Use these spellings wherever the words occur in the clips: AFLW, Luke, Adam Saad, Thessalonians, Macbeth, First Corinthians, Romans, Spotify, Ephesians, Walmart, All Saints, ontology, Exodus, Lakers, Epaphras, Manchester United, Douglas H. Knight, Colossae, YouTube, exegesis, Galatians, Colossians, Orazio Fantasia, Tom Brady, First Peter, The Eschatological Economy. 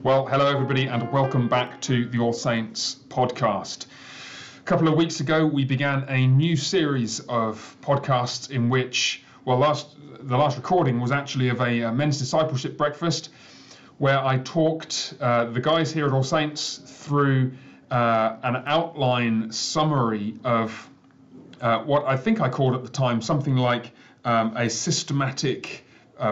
Well, hello everybody and welcome back to the All Saints podcast. A couple of weeks ago we began a new series of podcasts in which, well, the last recording was actually of a men's discipleship breakfast where I talked the guys here at All Saints through an outline summary of what I think I called at the time something like a systematic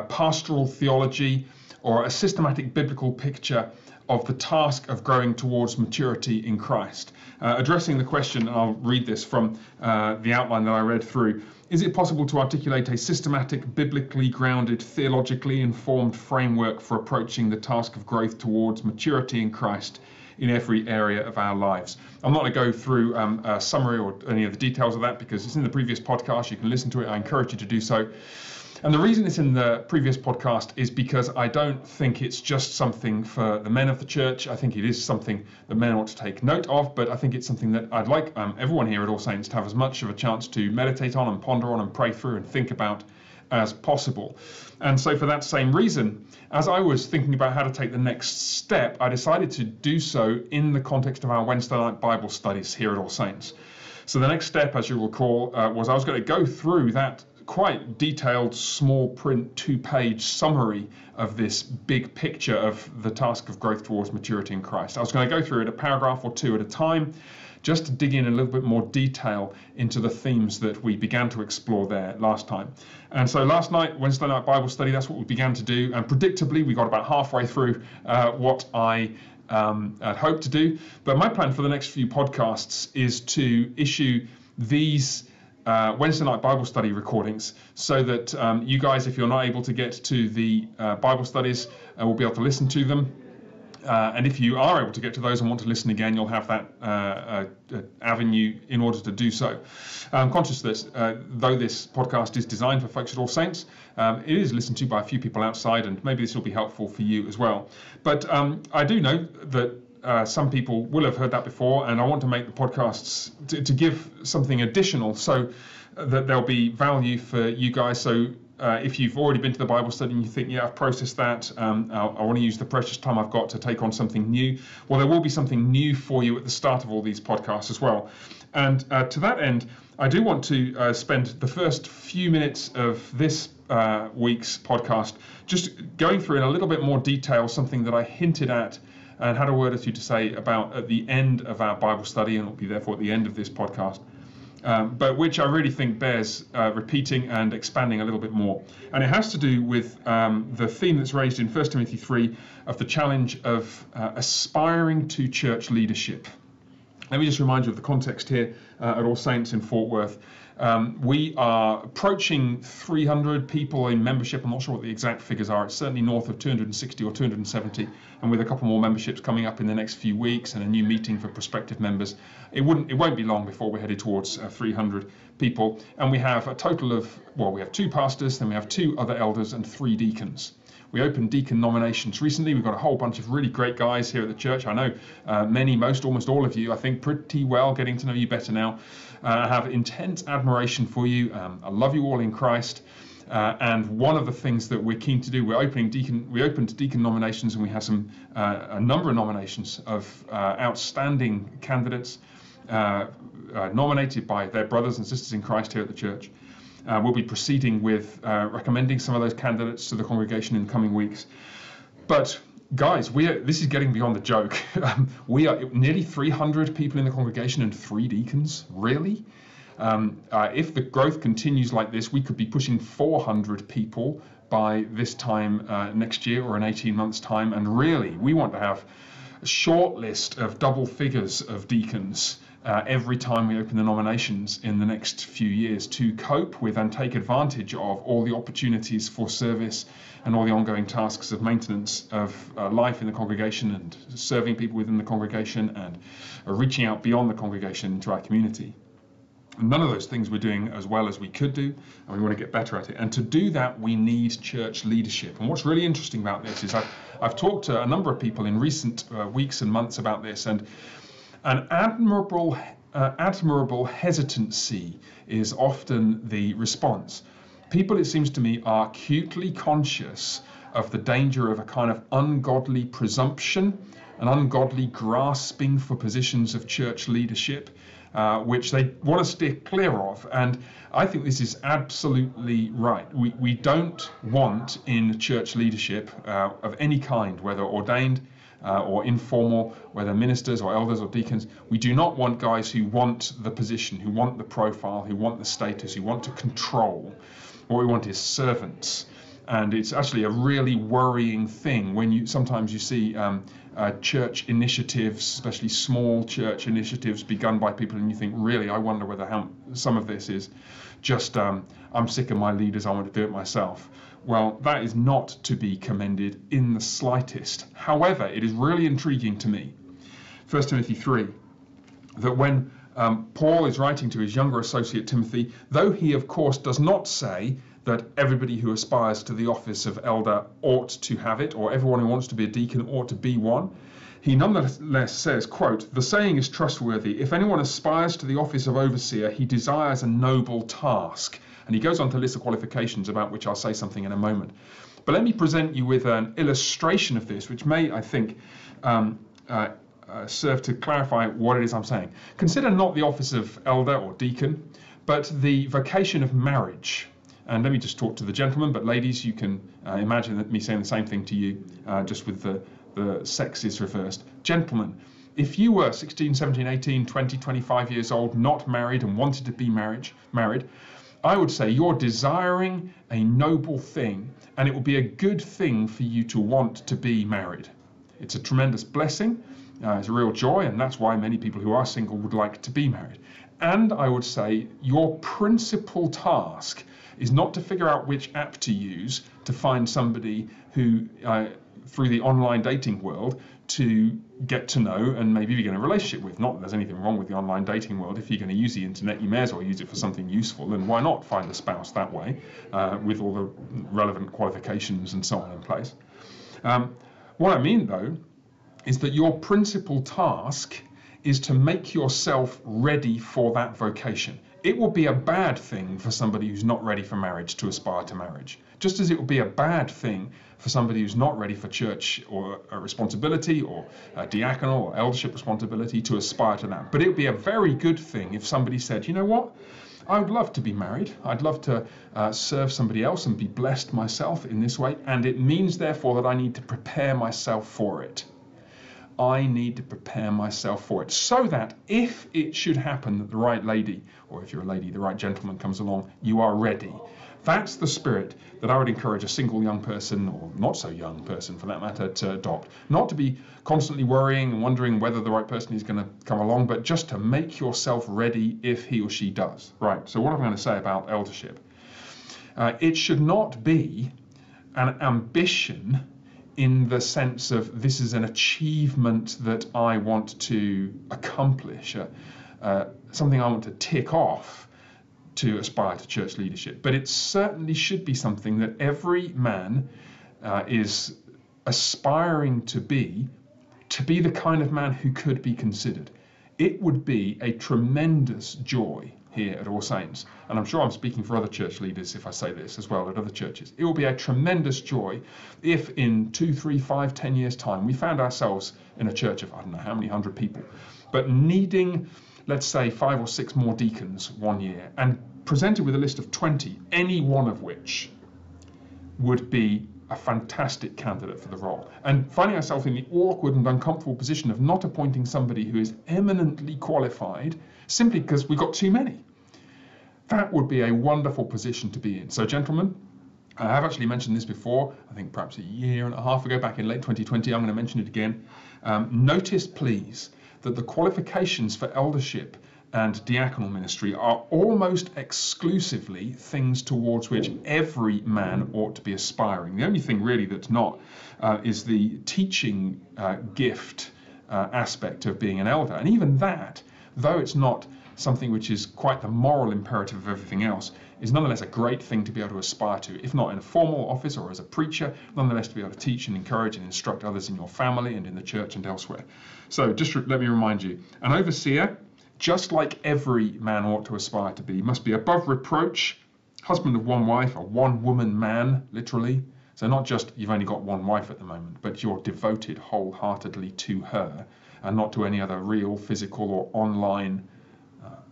pastoral theology, or a systematic biblical picture of the task of growing towards maturity in Christ. Addressing the question, and I'll read this from the outline that I read through, is it possible to articulate a systematic, biblically grounded, theologically informed framework for approaching the task of growth towards maturity in Christ in every area of our lives? I'm not going to go through a summary or any of the details of that because it's in the previous podcast. You can listen to it. I encourage you to do so. And the reason it's in the previous podcast is because I don't think it's just something for the men of the church. I think it is something that men ought to take note of, but I think it's something that I'd like everyone here at All Saints to have as much of a chance to meditate on and ponder on and pray through and think about as possible. And so for that same reason, as I was thinking about how to take the next step, I decided to do so in the context of our Wednesday night Bible studies here at All Saints. So the next step, as you will recall, was I was going to go through that quite detailed small print 2-page summary of this big picture of the task of growth towards maturity in Christ. I was going to go through it a paragraph or two at a time just to dig in a little bit more detail into the themes that we began to explore there last time. And so last night, Wednesday night Bible study, that's what we began to do, and predictably we got about halfway through what I had hoped to do. But my plan for the next few podcasts is to issue these Wednesday night Bible study recordings so that you guys, if you're not able to get to the Bible studies, will be able to listen to them. And if you are able to get to those and want to listen again, you'll have that avenue in order to do so. I'm conscious that though this podcast is designed for folks at All Saints, it is listened to by a few people outside, and maybe this will be helpful for you as well. But I do know that some people will have heard that before, and I want to make the podcasts to give something additional so that there'll be value for you guys. So if you've already been to the Bible study and you think, yeah, I've processed that, I want to use the precious time I've got to take on something new, well, there will be something new for you at the start of all these podcasts as well. And to that end, I do want to spend the first few minutes of this week's podcast just going through in a little bit more detail something that I hinted at and had a word or two to say about at the end of our Bible study, and it'll be therefore at the end of this podcast, but which I really think bears repeating and expanding a little bit more. And it has to do with the theme that's raised in 1 Timothy 3 of the challenge of aspiring to church leadership. Let me just remind you of the context here at All Saints in Fort Worth. We are approaching 300 people in membership. I'm not sure what the exact figures are. It's certainly north of 260 or 270, and with a couple more memberships coming up in the next few weeks and a new meeting for prospective members, it won't be long before we're headed towards 300 people. And we have a total of, well, we have two pastors, then we have two other elders and three deacons. We opened deacon nominations recently. We've got a whole bunch of really great guys here at the church. I know almost all of you, I think, pretty well, getting to know you better now. I have intense admiration for you. I love you all in Christ. And one of the things that we're keen to do, we opened deacon nominations, and we have a number of nominations of outstanding candidates nominated by their brothers and sisters in Christ here at the church. We'll be proceeding with recommending some of those candidates to the congregation in the coming weeks. But guys, this is getting beyond the joke. We are nearly 300 people in the congregation and three deacons, really? If the growth continues like this, we could be pushing 400 people by this time next year or in 18 months' time. And really, we want to have a short list of double figures of deacons every time we open the nominations in the next few years to cope with and take advantage of all the opportunities for service and all the ongoing tasks of maintenance of life in the congregation and serving people within the congregation and reaching out beyond the congregation to our community. None of those things we're doing as well as we could do, and we want to get better at it. And to do that, we need church leadership. And what's really interesting about this is I've talked to a number of people in recent weeks and months about this, and an admirable hesitancy is often the response. People, it seems to me, are acutely conscious of the danger of a kind of ungodly presumption, an ungodly grasping for positions of church leadership, which they want to steer clear of. And I think this is absolutely right. We don't want in church leadership of any kind, whether ordained or informal, whether ministers or elders or deacons, we do not want guys who want the position, who want the profile, who want the status, who want to control. What we want is servants. And it's actually a really worrying thing when you sometimes you see church initiatives, especially small church initiatives begun by people, and you think, really, I wonder whether some of this is just I'm sick of my leaders, I want to do it myself. Well, that is not to be commended in the slightest. However, it is really intriguing to me, 1 Timothy 3, that when Paul is writing to his younger associate Timothy, though he of course does not say that everybody who aspires to the office of elder ought to have it, or everyone who wants to be a deacon ought to be one, he nonetheless says, quote, "The saying is trustworthy. If anyone aspires to the office of overseer, he desires a noble task." And he goes on to list the qualifications, about which I'll say something in a moment. But let me present you with an illustration of this, which may, I think, serve to clarify what it is I'm saying. Consider not the office of elder or deacon, but the vocation of marriage. And let me just talk to the gentleman, but ladies, you can imagine that me saying the same thing to you, just with the sexes reversed. Gentlemen, if you were 16, 17, 18, 20, 25 years old, not married, and wanted to be married, I would say you're desiring a noble thing, and it would be a good thing for you to want to be married. It's a tremendous blessing, it's a real joy, and that's why many people who are single would like to be married. And I would say your principal task is not to figure out which app to use to find somebody who, through the online dating world, to get to know and maybe begin a relationship with. Not that there's anything wrong with the online dating world. If you're going to use the internet, you may as well use it for something useful, and why not find a spouse that way, with all the relevant qualifications and so on in place. What I mean, though, is that your principal task is to make yourself ready for that vocation. It will be a bad thing for somebody who's not ready for marriage to aspire to marriage, just as it would be a bad thing for somebody who's not ready for church or a responsibility or a diaconal or eldership responsibility to aspire to that. But it would be a very good thing if somebody said, you know what, I would love to be married. I'd love to serve somebody else and be blessed myself in this way. And it means, therefore, that I need to prepare myself for it. I need to prepare myself for it, so that if it should happen that the right lady, or if you're a lady, the right gentleman comes along, you are ready. That's the spirit that I would encourage a single young person, or not so young person for that matter, to adopt. Not to be constantly worrying and wondering whether the right person is going to come along, but just to make yourself ready if he or she does. Right, so what I'm going to say about eldership. It should not be an ambition in the sense of this is an achievement that I want to accomplish, something I want to tick off to aspire to church leadership. But it certainly should be something that every man is aspiring to be the kind of man who could be considered. It would be a tremendous joy here at All Saints, and I'm sure I'm speaking for other church leaders if I say this as well at other churches, it will be a tremendous joy if in 2, 3, 5, 10 years' time we found ourselves in a church of I don't know how many hundred people, but needing, let's say, 5 or 6 more deacons one year, and presented with a list of 20, any one of which would be a fantastic candidate for the role, and finding ourselves in the awkward and uncomfortable position of not appointing somebody who is eminently qualified simply because we got too many. That would be a wonderful position to be in. So, gentlemen, I have actually mentioned this before, I think perhaps a year and a half ago, back in late 2020, I'm going to mention it again. Notice, please, that the qualifications for eldership and diaconal ministry are almost exclusively things towards which every man ought to be aspiring. The only thing really that's not is the teaching gift aspect of being an elder. And even that, though it's not something which is quite the moral imperative of everything else, is nonetheless a great thing to be able to aspire to, if not in a formal office or as a preacher, nonetheless to be able to teach and encourage and instruct others in your family and in the church and elsewhere. So just let me remind you, an overseer, just like every man ought to aspire to be, must be above reproach, husband of one wife, a one-woman man, literally, So not just you've only got one wife at the moment, but you're devoted wholeheartedly to her and not to any other real, physical or online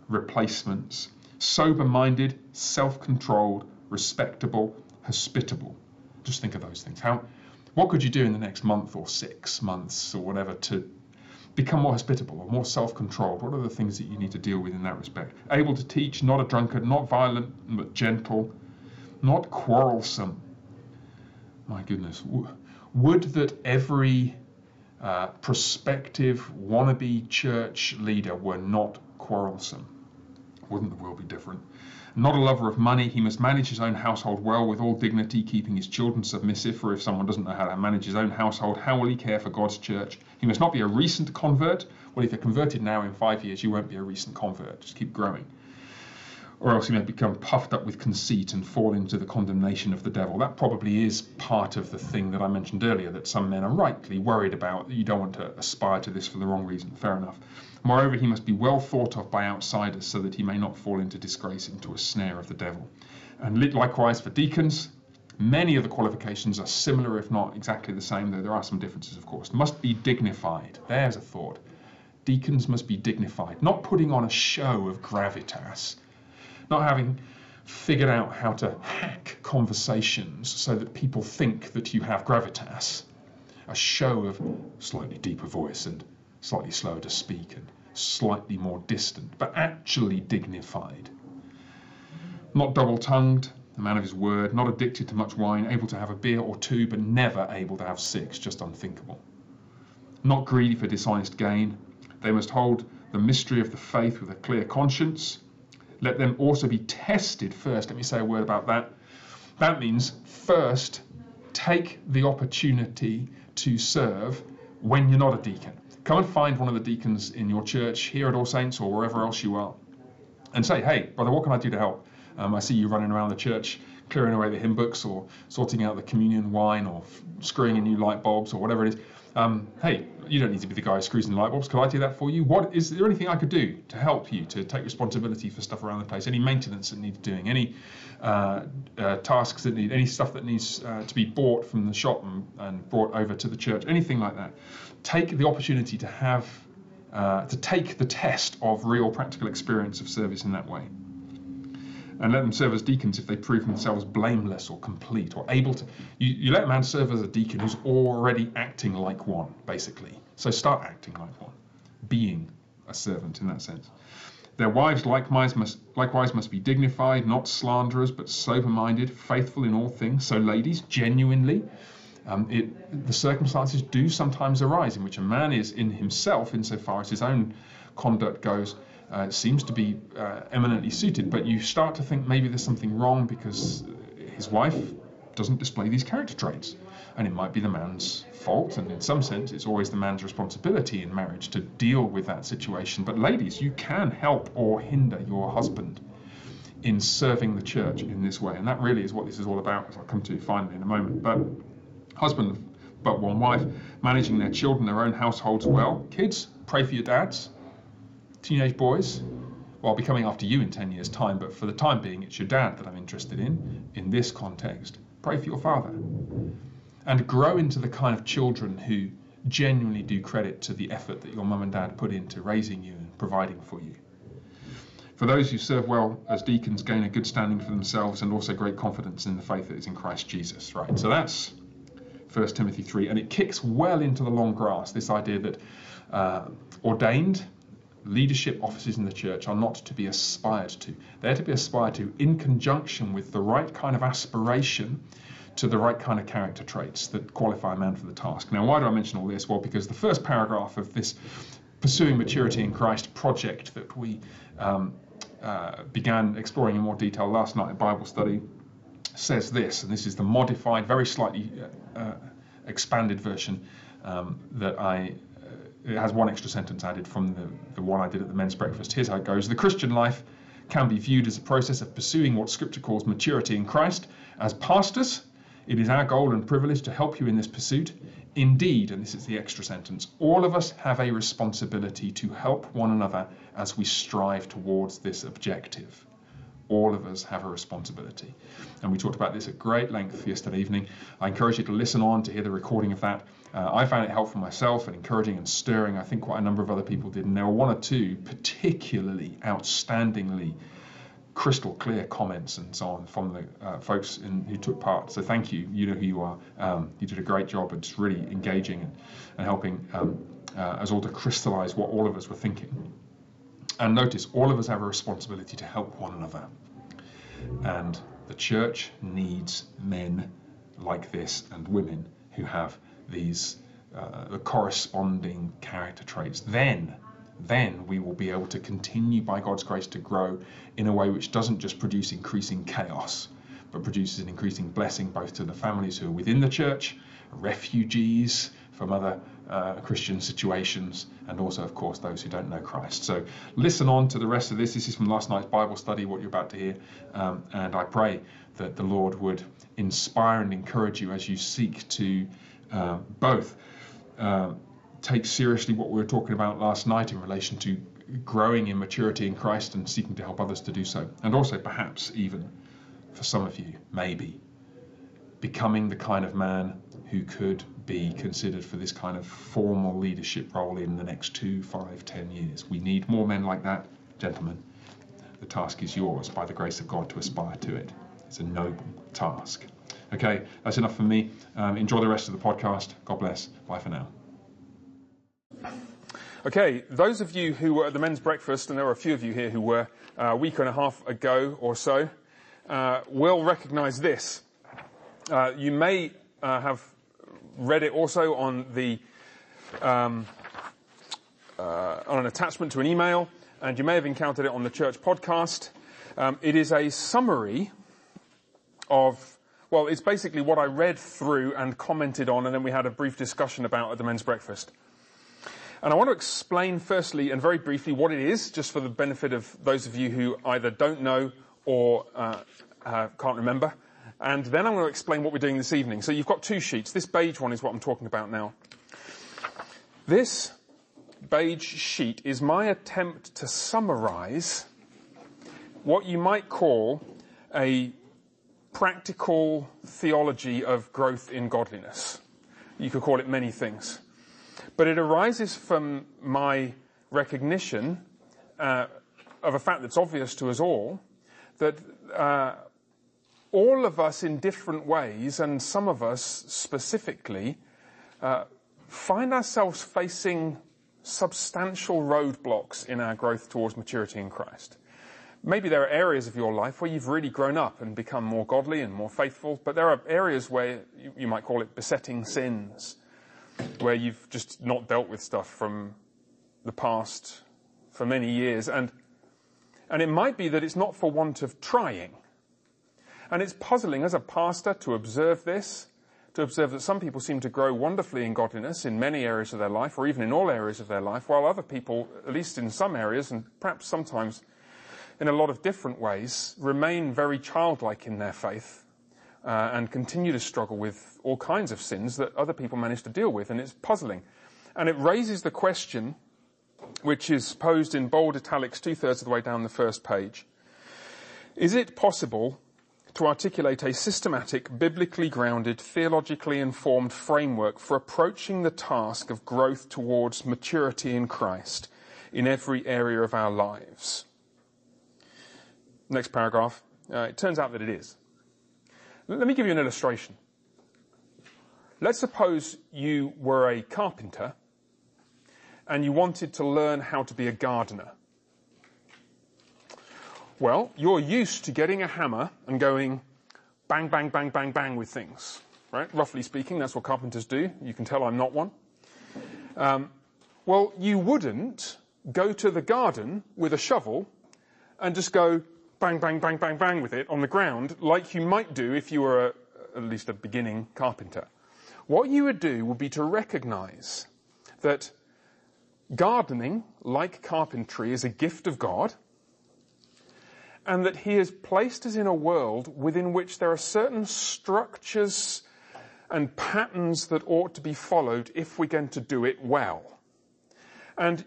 replacements. Sober-minded, self-controlled, respectable, hospitable. Just think of those things. What could you do in the next month or 6 months or whatever to become more hospitable or more self-controlled? What are the things that you need to deal with in that respect? Able to teach, not a drunkard, not violent, but gentle, not quarrelsome. My goodness. Would that every prospective wannabe church leader were not quarrelsome. Wouldn't the world be different? Not a lover of money, he must manage his own household well with all dignity, keeping his children submissive, for if someone doesn't know how to manage his own household, how will he care for God's church? He must not be a recent convert. Well, if you're converted now in 5 years, you won't be a recent convert. Just keep growing. Or else he may become puffed up with conceit and fall into the condemnation of the devil. That probably is part of the thing that I mentioned earlier, that some men are rightly worried about, that you don't want to aspire to this for the wrong reason. Fair enough. Moreover, he must be well thought of by outsiders so that he may not fall into disgrace, into a snare of the devil. And likewise for deacons, many of the qualifications are similar, if not exactly the same, though there are some differences, of course. Must be dignified. There's a thought. Deacons must be dignified, not putting on a show of gravitas, not having figured out how to hack conversations so that people think that you have gravitas, a show of slightly deeper voice and slightly slower to speak and slightly more distant, but actually dignified. Not double-tongued, a man of his word, not addicted to much wine, able to have a beer or two, but never able to have six, just unthinkable. Not greedy for dishonest gain. They must hold the mystery of the faith with a clear conscience. Let them also be tested first. Let me say a word about that. That means first take the opportunity to serve when you're not a deacon. Come and find one of the deacons in your church here at All Saints or wherever else you are and say, hey, brother, what can I do to help? I see you running around the church, clearing away the hymn books or sorting out the communion wine or screwing in new light bulbs or whatever it is. Hey, you don't need to be the guy who screws in the light bulbs. Could I do that for you? Is there anything I could do to help you, to take responsibility for stuff around the place? Any maintenance that needs doing, any tasks that need, any stuff that needs to be bought from the shop and brought over to the church, anything like that. Take the opportunity to have, to take the test of real practical experience of service in that way. And let them serve as deacons if they prove themselves blameless or complete or able to. You let a man serve as a deacon who's already acting like one, basically. So start acting like one, being a servant in that sense. Their wives likewise must be dignified, not slanderers, but sober-minded, faithful in all things. So ladies, genuinely, the circumstances do sometimes arise in which a man is in himself, insofar as his own conduct goes, seems to be eminently suited, but you start to think maybe there's something wrong because his wife doesn't display these character traits, and it might be the man's fault, and in some sense it's always the man's responsibility in marriage to deal with that situation. But ladies, you can help or hinder your husband in serving the church in this way, and that really is what this is all about, as I'll come to finally in a moment. But husband but one wife, managing their children, their own households well. Kids, pray for your dads. Teenage boys, well, I'll be coming after you in 10 years' time, but for the time being, it's your dad that I'm interested in this context. Pray for your father. And grow into the kind of children who genuinely do credit to the effort that your mum and dad put into raising you and providing for you. For those who serve well as deacons, gain a good standing for themselves and also great confidence in the faith that is in Christ Jesus, right? So that's 1 Timothy 3, and it kicks well into the long grass, this idea that ordained leadership offices in the church are not to be aspired to. They're to be aspired to in conjunction with the right kind of aspiration to the right kind of character traits that qualify a man for the task. Now, why do I mention all this? Well, because the first paragraph of this Pursuing Maturity in Christ project that we began exploring in more detail last night at Bible study says this, and this is the modified, very slightly expanded version that it has one extra sentence added from the one I did at the men's breakfast. Here's how it goes. The Christian life can be viewed as a process of pursuing what Scripture calls maturity in Christ. As pastors, it is our goal and privilege to help you in this pursuit. Indeed, and this is the extra sentence, all of us have a responsibility to help one another as we strive towards this objective. all of us have a responsibility. And we talked about this at great length yesterday evening. I encourage you to listen on to hear the recording of that. I found it helpful myself and encouraging and stirring. I think quite a number of other people did. And there were one or two particularly outstandingly crystal clear comments and so on from the folks who took part. So thank you. You know who you are. You did a great job. It's really engaging and helping us all to crystallize what all of us were thinking. And notice, all of us have a responsibility to help one another. And the church needs men like this and women who have these the corresponding character traits. Then we will be able to continue by God's grace to grow in a way which doesn't just produce increasing chaos, but produces an increasing blessing both to the families who are within the church, refugees from other Christian situations, and also, of course, those who don't know Christ. So listen on to the rest of this. This is from last night's Bible study, what you're about to hear. And I pray that the Lord would inspire and encourage you as you seek to both take seriously what we were talking about last night in relation to growing in maturity in Christ and seeking to help others to do so. And also perhaps even for some of you, maybe becoming the kind of man who could be considered for this kind of formal leadership role in the next 2, 5, 10 years. We need more men like that. Gentlemen, the task is yours by the grace of God to aspire to it. It's a noble task. Okay, that's enough for me. Enjoy the rest of the podcast. God bless. Bye for now. Okay, those of you who were at the men's breakfast, and there were a few of you here who were a week and a half ago or so, will recognize this. You may have read it also on the on an attachment to an email, and you may have encountered it on the church podcast. It is a summary of, well, it's basically what I read through and commented on, and then we had a brief discussion about at the men's breakfast. And I want to explain firstly and very briefly what it is, just for the benefit of those of you who either don't know or can't remember. And then I'm going to explain what we're doing this evening. So you've got two sheets. This beige one is what I'm talking about now. This beige sheet is my attempt to summarize what you might call a practical theology of growth in godliness. You could call it many things. But it arises from my recognition of a fact that's obvious to us all, that all of us in different ways, and some of us specifically, find ourselves facing substantial roadblocks in our growth towards maturity in Christ. Maybe there are areas of your life where you've really grown up and become more godly and more faithful, but there are areas where you might call it besetting sins, where you've just not dealt with stuff from the past for many years. And it might be that it's not for want of trying. And it's puzzling as a pastor to observe that some people seem to grow wonderfully in godliness in many areas of their life, or even in all areas of their life, while other people, at least in some areas, and perhaps sometimes in a lot of different ways, remain very childlike in their faith, and continue to struggle with all kinds of sins that other people manage to deal with. And it's puzzling. And it raises the question, which is posed in bold italics 2/3 of the way down the first page. Is it possible to articulate a systematic, biblically grounded, theologically informed framework for approaching the task of growth towards maturity in Christ in every area of our lives? Next paragraph. It turns out that it is. Let me give you an illustration. Let's suppose you were a carpenter and you wanted to learn how to be a gardener. Well, you're used to getting a hammer and going bang, bang, bang, bang, bang with things, right? Roughly speaking, that's what carpenters do. You can tell I'm not one. Well, you wouldn't go to the garden with a shovel and just go bang, bang, bang, bang, bang with it on the ground like you might do if you were at least a beginning carpenter. What you would do would be to recognize that gardening, like carpentry, is a gift of God, and that he has placed us in a world within which there are certain structures and patterns that ought to be followed if we're going to do it well. And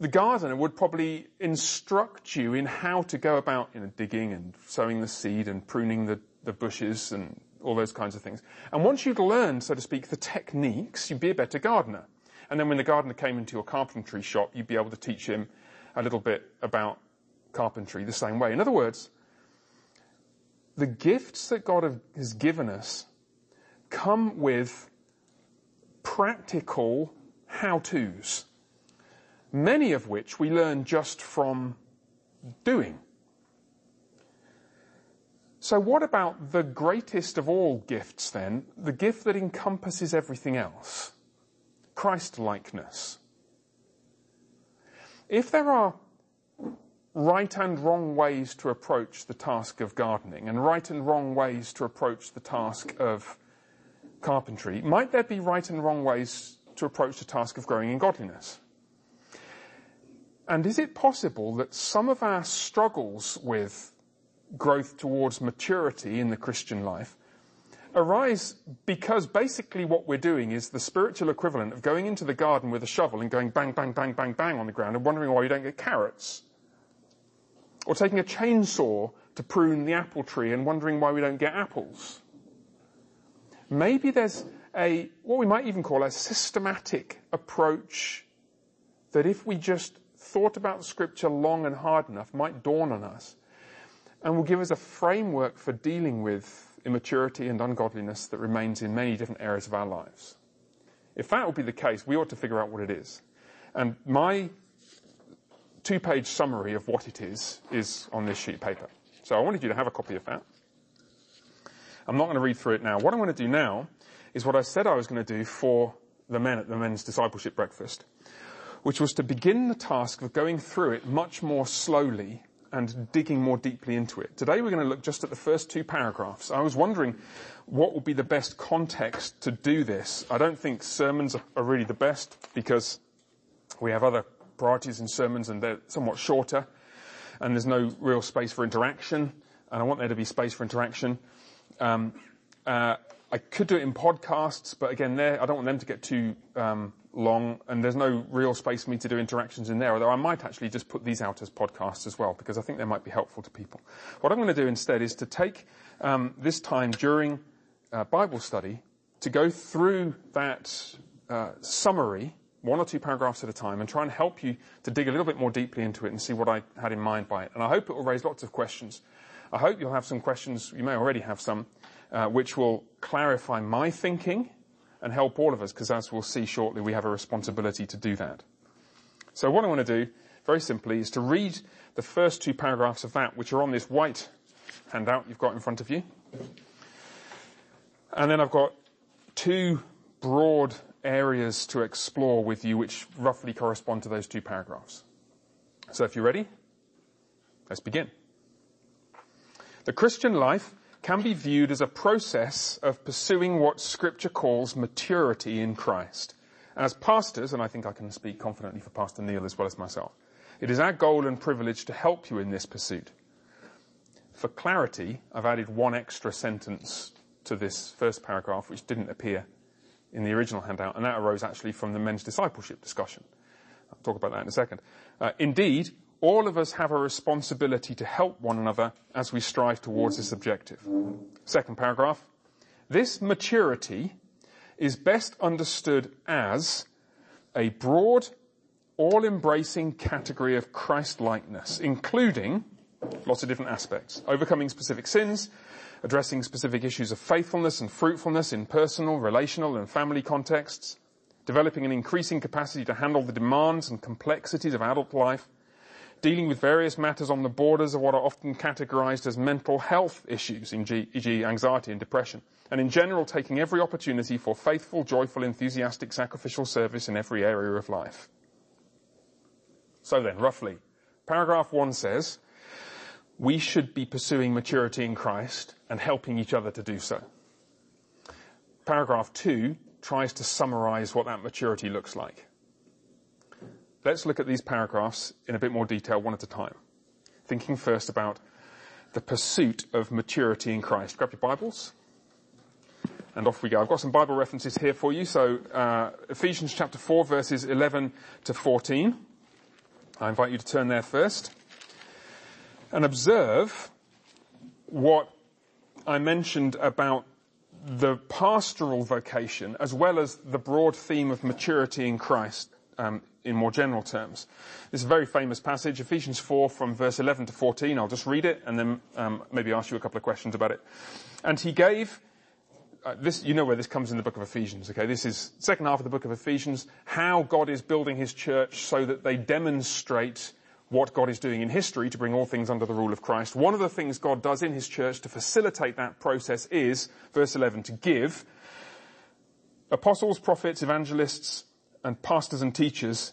the gardener would probably instruct you in how to go about, digging and sowing the seed and pruning the bushes and all those kinds of things. And once you'd learned, so to speak, the techniques, you'd be a better gardener. And then when the gardener came into your carpentry shop, you'd be able to teach him a little bit about carpentry the same way. In other words, the gifts that God has given us come with practical how-tos, many of which we learn just from doing. So what about the greatest of all gifts then, the gift that encompasses everything else? Christ-likeness. If there are right and wrong ways to approach the task of gardening and right and wrong ways to approach the task of carpentry, might there be right and wrong ways to approach the task of growing in godliness? And is it possible that some of our struggles with growth towards maturity in the Christian life arise because basically what we're doing is the spiritual equivalent of going into the garden with a shovel and going bang, bang, bang, bang, bang on the ground and wondering why you don't get carrots? Or taking a chainsaw to prune the apple tree and wondering why we don't get apples? Maybe there's a, what we might even call a systematic approach that if we just thought about the scripture long and hard enough might dawn on us and will give us a framework for dealing with immaturity and ungodliness that remains in many different areas of our lives. If that would be the case, we ought to figure out what it is. And my two-page summary of what it is on this sheet of paper. So I wanted you to have a copy of that. I'm not going to read through it now. What I'm going to do now is what I said I was going to do for the men at the men's discipleship breakfast, which was to begin the task of going through it much more slowly and digging more deeply into it. Today we're going to look just at the first two paragraphs. I was wondering what would be the best context to do this. I don't think sermons are really the best because we have other priorities in sermons and they're somewhat shorter and there's no real space for interaction, and I want there to be space for interaction. I could do it in podcasts, but again, I don't want them to get too long, and there's no real space for me to do interactions in there, although I might actually just put these out as podcasts as well, because I think they might be helpful to people. What I'm going to do instead is to take this time during Bible study to go through that summary, one or two paragraphs at a time, and try and help you to dig a little bit more deeply into it and see what I had in mind by it. And I hope it will raise lots of questions. I hope you'll have some questions, you may already have some, which will clarify my thinking and help all of us, because as we'll see shortly, we have a responsibility to do that. So what I want to do, very simply, is to read the first two paragraphs of that, which are on this white handout you've got in front of you. And then I've got two broad areas to explore with you, which roughly correspond to those two paragraphs. So if you're ready, let's begin. The Christian life can be viewed as a process of pursuing what Scripture calls maturity in Christ. As pastors, and I think I can speak confidently for Pastor Neil as well as myself, it is our goal and privilege to help you in this pursuit. For clarity, I've added one extra sentence to this first paragraph, which didn't appear in the original handout, and that arose actually from the men's discipleship discussion. I'll talk about that in a second. Indeed, all of us have a responsibility to help one another as we strive towards this objective. Second paragraph. This maturity is best understood as a broad, all-embracing category of Christ-likeness, including lots of different aspects. Overcoming specific sins, addressing specific issues of faithfulness and fruitfulness in personal, relational and family contexts, developing an increasing capacity to handle the demands and complexities of adult life, dealing with various matters on the borders of what are often categorized as mental health issues, e.g. anxiety and depression, and in general taking every opportunity for faithful, joyful, enthusiastic, sacrificial service in every area of life. So then, roughly, paragraph one says, we should be pursuing maturity in Christ and helping each other to do so. Paragraph two tries to summarize what that maturity looks like. Let's look at these paragraphs in a bit more detail, one at a time. Thinking first about the pursuit of maturity in Christ. Grab your Bibles, and off we go. I've got some Bible references here for you. So Ephesians chapter 4, verses 11 to 14. I invite you to turn there first and observe what I mentioned about the pastoral vocation as well as the broad theme of maturity in Christ in more general terms. This is a very famous passage, Ephesians 4 from verse 11 to 14. I'll just read it and then maybe ask you a couple of questions about it. And he gave... This, you know where this comes in the book of Ephesians, okay? This is second half of the book of Ephesians, how God is building his church so that they demonstrate what God is doing in history to bring all things under the rule of Christ. One of the things God does in his church to facilitate that process is, verse 11, to give apostles, prophets, evangelists, and pastors and teachers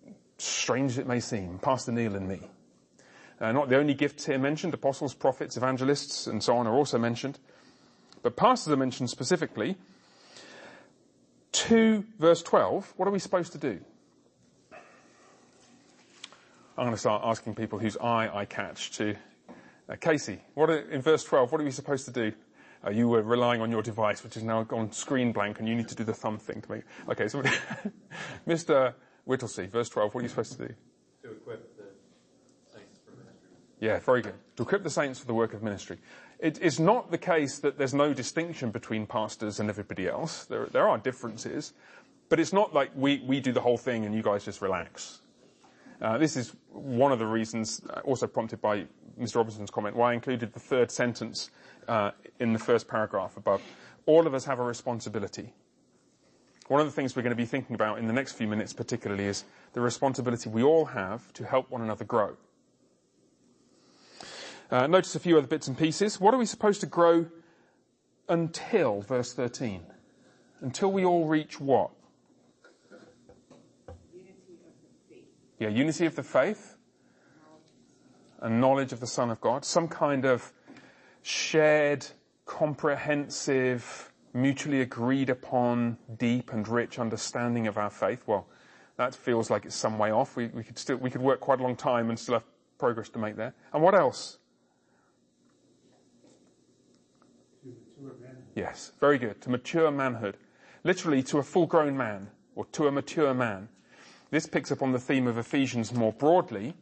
strange as it may seem, Pastor Neil and me. Not the only gifts here mentioned, apostles, prophets, evangelists, and so on are also mentioned. But pastors are mentioned specifically. 2 verse 12, what are we supposed to do? I'm going to start asking people whose eye I catch to... Casey, in verse 12, what are we supposed to do? You were relying on your device, which is now gone screen blank, and you need to do the thumb thing to make... Okay, so Mr. Whittlesey, verse 12, what are you supposed to do? To equip the... Yeah, very good. To equip the saints for the work of ministry. It is not the case that there's no distinction between pastors and everybody else. There are differences, but it's not like we do the whole thing and you guys just relax. This is one of the reasons, also prompted by Mr. Robinson's comment, why I included the third sentence in the first paragraph above. All of us have a responsibility. One of the things we're going to be thinking about in the next few minutes particularly is the responsibility we all have to help one another grow. Notice a few other bits and pieces. What are we supposed to grow until, verse 13? Until we all reach what? Unity of the faith. Yeah, unity of the faith and knowledge of the Son of God. Some kind of shared, comprehensive, mutually agreed upon, deep and rich understanding of our faith. Well, that feels like it's some way off. We could work quite a long time and still have progress to make there. And what else? Yes, very good. To mature manhood. Literally to a full-grown man, or to a mature man. This picks up on the theme of Ephesians more broadly,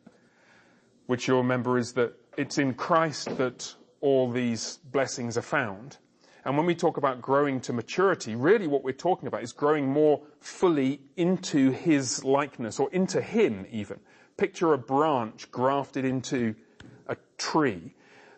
which you'll remember is that it's in Christ that all these blessings are found. And when we talk about growing to maturity, really what we're talking about is growing more fully into his likeness, or into him even. Picture a branch grafted into a tree.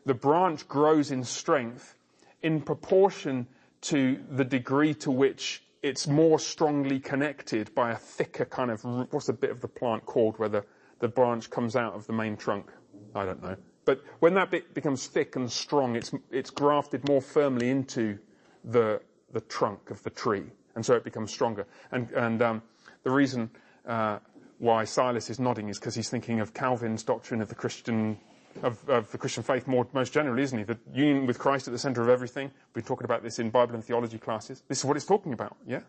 The branch grows in strength in proportion to the degree to which it's more strongly connected by a thicker kind of, what's the bit of the plant called where the branch comes out of the main trunk? I don't know. But when that bit becomes thick and strong, it's grafted more firmly into the trunk of the tree. And so it becomes stronger. And the reason why Silas is nodding is because he's thinking of Calvin's doctrine of the Christian... Of the Christian faith most generally, isn't he? The union with Christ at the centre of everything. We've been talking about this in Bible and theology classes. This is what it's talking about, yeah?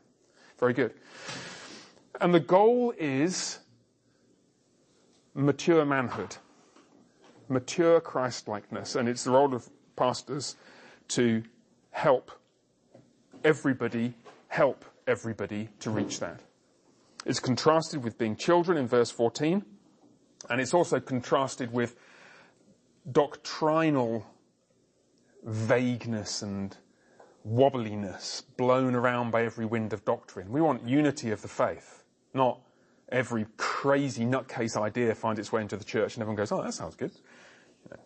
Very good. And the goal is mature manhood, mature Christ-likeness, and it's the role of pastors to help everybody to reach that. It's contrasted with being children in verse 14, and it's also contrasted with doctrinal vagueness and wobbliness blown around by every wind of doctrine. We want unity of the faith, not every crazy nutcase idea finds its way into the church and everyone goes, oh, that sounds good. Yeah.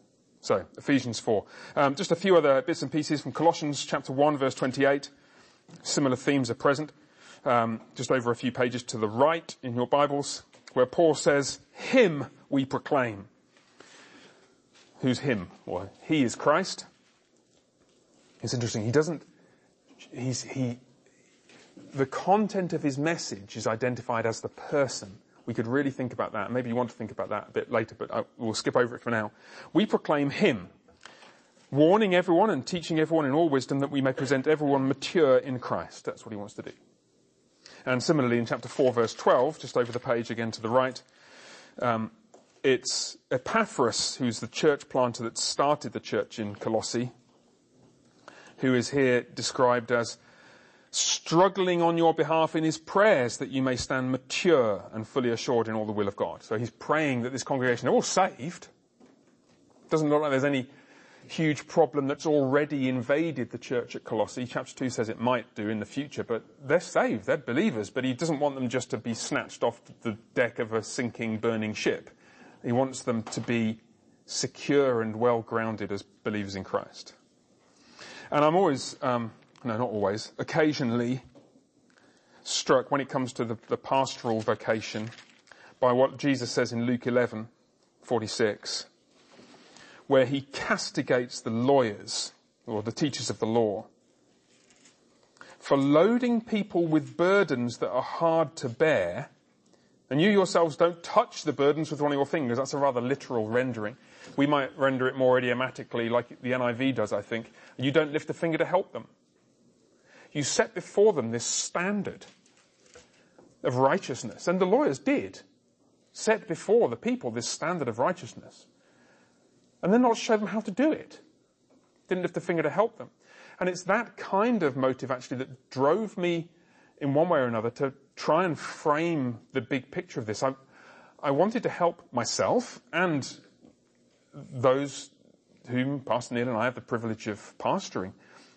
So, Ephesians 4. Just a few other bits and pieces from Colossians chapter 1, verse 28. Similar themes are present. Just over a few pages to the right in your Bibles, where Paul says, him we proclaim. Who's him? Well, he is Christ. It's interesting. The content of his message is identified as the person, We could really think about that. Maybe you want to think about that a bit later, but we'll skip over it for now. We proclaim him, warning everyone and teaching everyone in all wisdom, that we may present everyone mature in Christ. That's what he wants to do. And similarly, in chapter 4, verse 12, just over the page again to the right, it's Epaphras, who's the church planter that started the church in Colossae, who is here described as struggling on your behalf in his prayers that you may stand mature and fully assured in all the will of God. So he's praying that this congregation, they're all saved. Doesn't look like there's any huge problem that's already invaded the church at Colossae. Chapter 2 says it might do in the future, but they're saved, they're believers, but he doesn't want them just to be snatched off the deck of a sinking, burning ship. He wants them to be secure and well-grounded as believers in Christ. And I'm always, no, not always, occasionally struck when it comes to the pastoral vocation by what Jesus says in Luke 11:46, where he castigates the lawyers, or the teachers of the law, for loading people with burdens that are hard to bear. And you yourselves don't touch the burdens with one of your fingers. That's a rather literal rendering. We might render it more idiomatically, like the NIV does, I think. You don't lift a finger to help them. You set before them this standard of righteousness. And the lawyers did set before the people this standard of righteousness. And then not show them how to do it. Didn't lift a finger to help them. And it's that kind of motive, actually, that drove me in one way or another to try and frame the big picture of this. I wanted to help myself and those whom Pastor Neil and I have the privilege of pastoring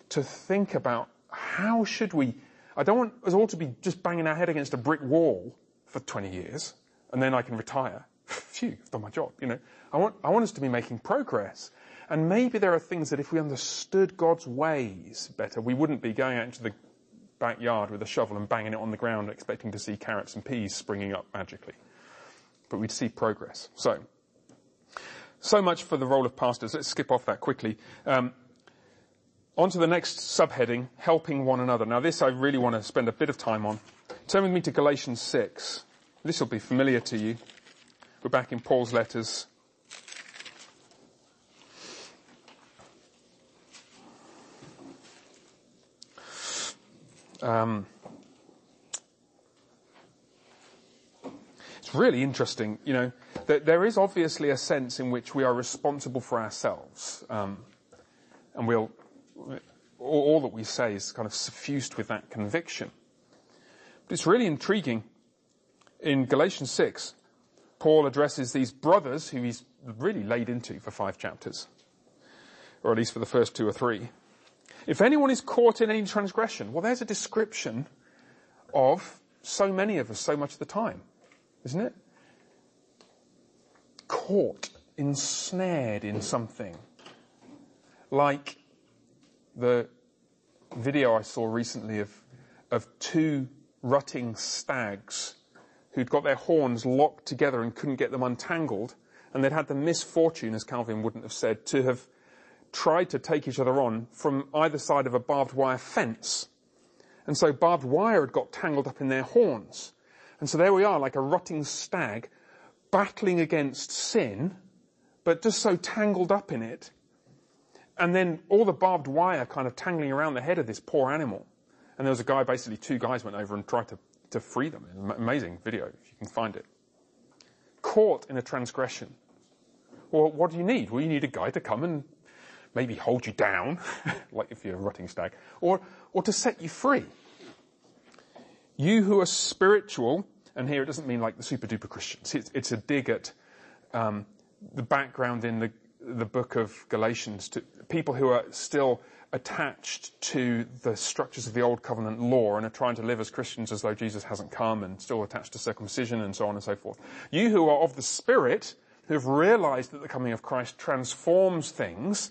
to think about how should we... I don't want us all to be just banging our head against a brick wall for 20 years and then I can retire. Phew, I've done my job, you know. I want us to be making progress. And maybe there are things that if we understood God's ways better, we wouldn't be going out into the backyard with a shovel and banging it on the ground expecting to see carrots and peas springing up magically. But we'd see progress. So much for the role of pastors. Let's skip off that quickly. On to the next subheading, helping one another. Now this I really want to spend a bit of time on. Turn with me to Galatians 6. This will be familiar to you. We're back in Paul's letters. It's really interesting, you know, that there is obviously a sense in which we are responsible for ourselves, and all that we say is kind of suffused with that conviction. But it's really intriguing. In Galatians 6, Paul addresses these brothers who he's really laid into for 5 chapters, or at least for the first 2 or 3. If anyone is caught in any transgression, well, there's a description of so many of us so much of the time, isn't it? Caught, ensnared in something. Like the video I saw recently of 2 rutting stags who'd got their horns locked together and couldn't get them untangled, and they'd had the misfortune, as Calvin wouldn't have said, to have tried to take each other on from either side of a barbed wire fence. And so barbed wire had got tangled up in their horns. And so there we are, like a rotting stag, battling against sin, but just so tangled up in it. And then all the barbed wire kind of tangling around the head of this poor animal. And there was a guy, basically 2 guys went over and tried to free them. Amazing video, if you can find it. Caught in a transgression. Well, what do you need? Well, you need a guy to come and maybe hold you down, like if you're a rutting stag, or to set you free. You who are spiritual, and here it doesn't mean like the super-duper Christians. It's a dig at the background in the book of Galatians to people who are still attached to the structures of the Old Covenant law and are trying to live as Christians as though Jesus hasn't come and still attached to circumcision and so on and so forth. You who are of the Spirit, who have realized that the coming of Christ transforms things,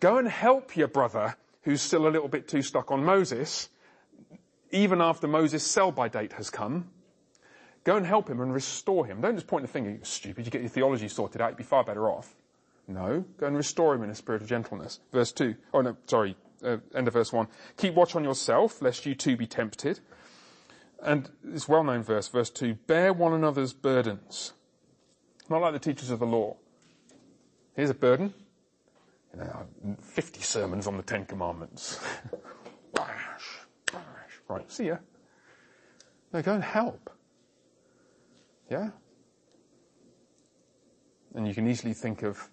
go and help your brother who's still a little bit too stuck on Moses, even after Moses' sell-by date has come. Go and help him and restore him. Don't just point the finger, you're stupid, you get your theology sorted out, you'd be far better off. No, go and restore him in a spirit of gentleness. End of verse 1. Keep watch on yourself, lest you too be tempted. And this well-known verse, verse 2, bear one another's burdens. Not like the teachers of the law. Here's a burden. 50 sermons on the Ten Commandments. Right, see ya. No, go and help. Yeah? And you can easily think of